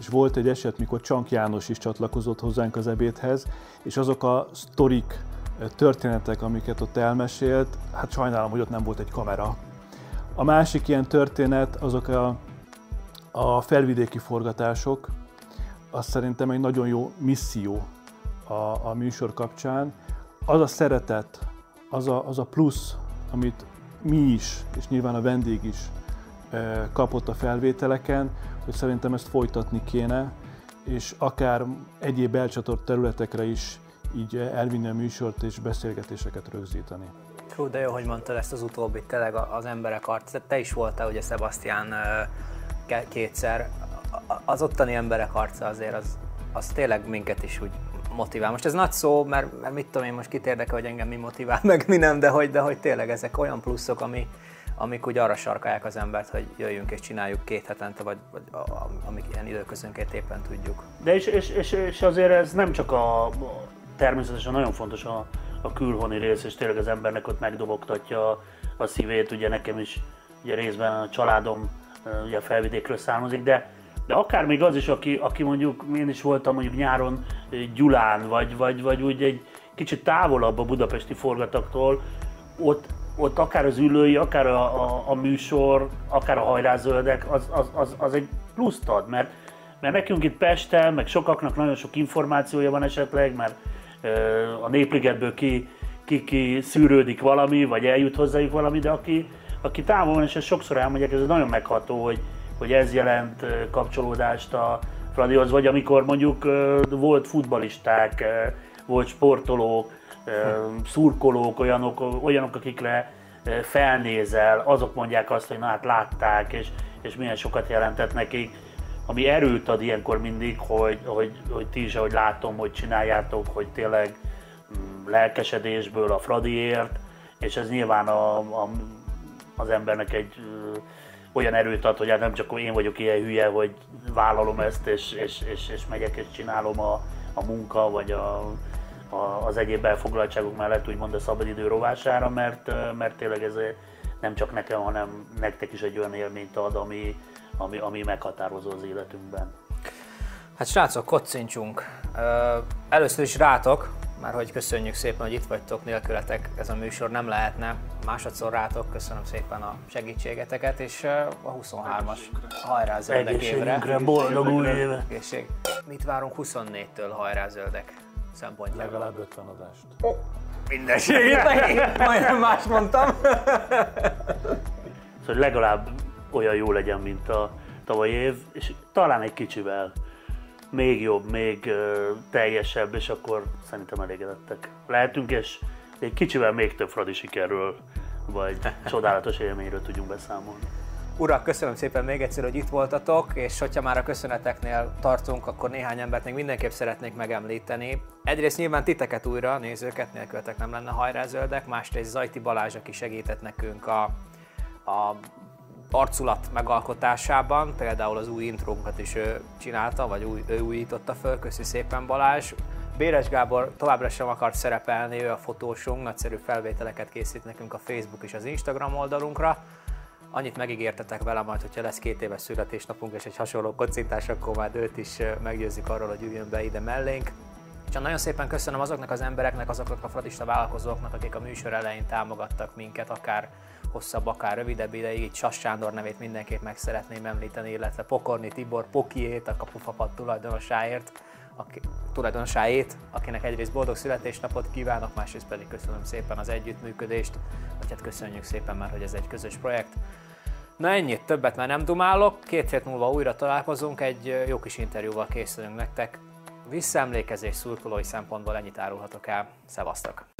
És volt egy eset, mikor Csank János is csatlakozott hozzánk az ebédhez, és azok a sztorik, történetek, amiket ott elmesélt, hát sajnálom, hogy ott nem volt egy kamera. A másik ilyen történet azok a felvidéki forgatások, az szerintem egy nagyon jó misszió a műsor kapcsán. Az a szeretet, az a plusz, amit mi is, és nyilván a vendég is kapott a felvételeken, hogy szerintem ezt folytatni kéne, és akár egyéb elcsatolt területekre is így elvinni a műsort és beszélgetéseket rögzíteni. Hú, de jó, hogy mondtad ezt az utóbbit, tényleg az emberek arca. Te is voltál ugye Szebasztián kétszer. Az ottani emberek arca azért az tényleg minket is úgy motivál. Most ez nagy szó, mert mit tudom én, most kit érdekel, hogy engem mi motivál, meg mi nem, de hogy tényleg ezek olyan pluszok, amik úgy arra sarkálják az embert, hogy jöjjünk és csináljuk két hetente, vagy amik ilyen időközönként éppen tudjuk. De és azért ez nem csak természetesen nagyon fontos a külhoni rész, és tényleg az embernek ott megdobogtatja a szívét, ugye nekem is ugye részben a családom ugye a felvidékről származik, de akár még az is, aki mondjuk, én is voltam mondjuk nyáron Gyulán, vagy úgy egy kicsit távolabb a budapesti forgataktól, ott akár az ülői, akár a műsor, akár a Hajrázöldek, az egy pluszt ad, mert nekünk itt Pesten, meg sokaknak nagyon sok információja van esetleg, mert a Népligetből ki szűrődik valami, vagy eljut hozzájuk valami, de aki távol van, és ezt sokszor elmondják, ez nagyon megható, hogy ez jelent kapcsolódást a Fradihoz, vagy amikor mondjuk volt futballisták, volt sportolók, szurkolók, olyanok, akikre felnézel, azok mondják azt, hogy na, hát látták, és milyen sokat jelentett nekik, ami erőt ad ilyenkor mindig, hogy ti is, ahogy látom, hogy csináljátok, hogy tényleg lelkesedésből a Fradiért, és ez nyilván az embernek egy olyan erőt ad, hogy hát nem csak én vagyok ilyen hülye, hogy vállalom ezt, és megyek és csinálom a munka, vagy az egyéb elfoglaltságok mellett úgymond a szabadidő rovására, mert tényleg ez nem csak nekem, hanem nektek is egy olyan élményt ad, ami meghatározó az életünkben. Hát srácok, kocincsunk. Először is rátok, mert hogy köszönjük szépen, hogy itt vagytok, nélkületek ez a műsor nem lehetne. Másodszor rátok, köszönöm szépen a segítségeteket, és a 23-as Hajrázöldek évre. Boldog új éve! Mit várunk 24-től Hajrázöldek szempontjából? Legalább 50 adást. Oh, mindenségét! Majdnem más mondtam. Szóval legalább olyan jó legyen, mint a tavalyi év, és talán egy kicsivel még jobb, még teljesebb, és akkor szerintem elégedettek lehetünk, és egy kicsivel még több Fradi sikerről, vagy csodálatos élményről tudjunk beszámolni. Urak, köszönöm szépen még egyszer, hogy itt voltatok, és hogyha már a köszöneteknél tartunk, akkor néhány embert még mindenképp szeretnék megemlíteni. Egyrészt nyilván titeket újra, nézőket, nélkületek nem lenne Hajrázöldek, másrészt Zajti Balázs, aki segített nekünk a arculat megalkotásában, például az új intrónkat is ő csinálta, vagy ő újította föl, köszi szépen Balázs. Béres Gábor továbbra sem akart szerepelni, ő a fotósunk, nagyszerű felvételeket készít nekünk a Facebook és az Instagram oldalunkra. Annyit megígértetek vele majd, hogyha lesz 2 éves születésnapunk és egy hasonló kocintás, akkor már őt is meggyőzzük arról, hogy üljön be ide mellénk. Úgyhogy nagyon szépen köszönöm azoknak az embereknek, azoknak a fradista vállalkozóknak, akik a műsor elején támogattak minket, akár hosszabb, akár rövidebb ideig. Így Sass Sándor nevét mindenképp meg szeretném említeni, illetve Pokorni Tibor Pokiét, a Kapufapad tulajdonosáért, akinek egyrészt boldog születésnapot kívánok, másrészt pedig köszönöm szépen az együttműködést, vagy hát köszönjük szépen már, hogy ez egy közös projekt. Na ennyit, többet már nem dumálok, 2 hét múlva újra találkozunk, egy jó kis interjúval készülünk nektek. Visszaemlékezés szurkolói szempontból ennyit árulhatok el. Szevasztok!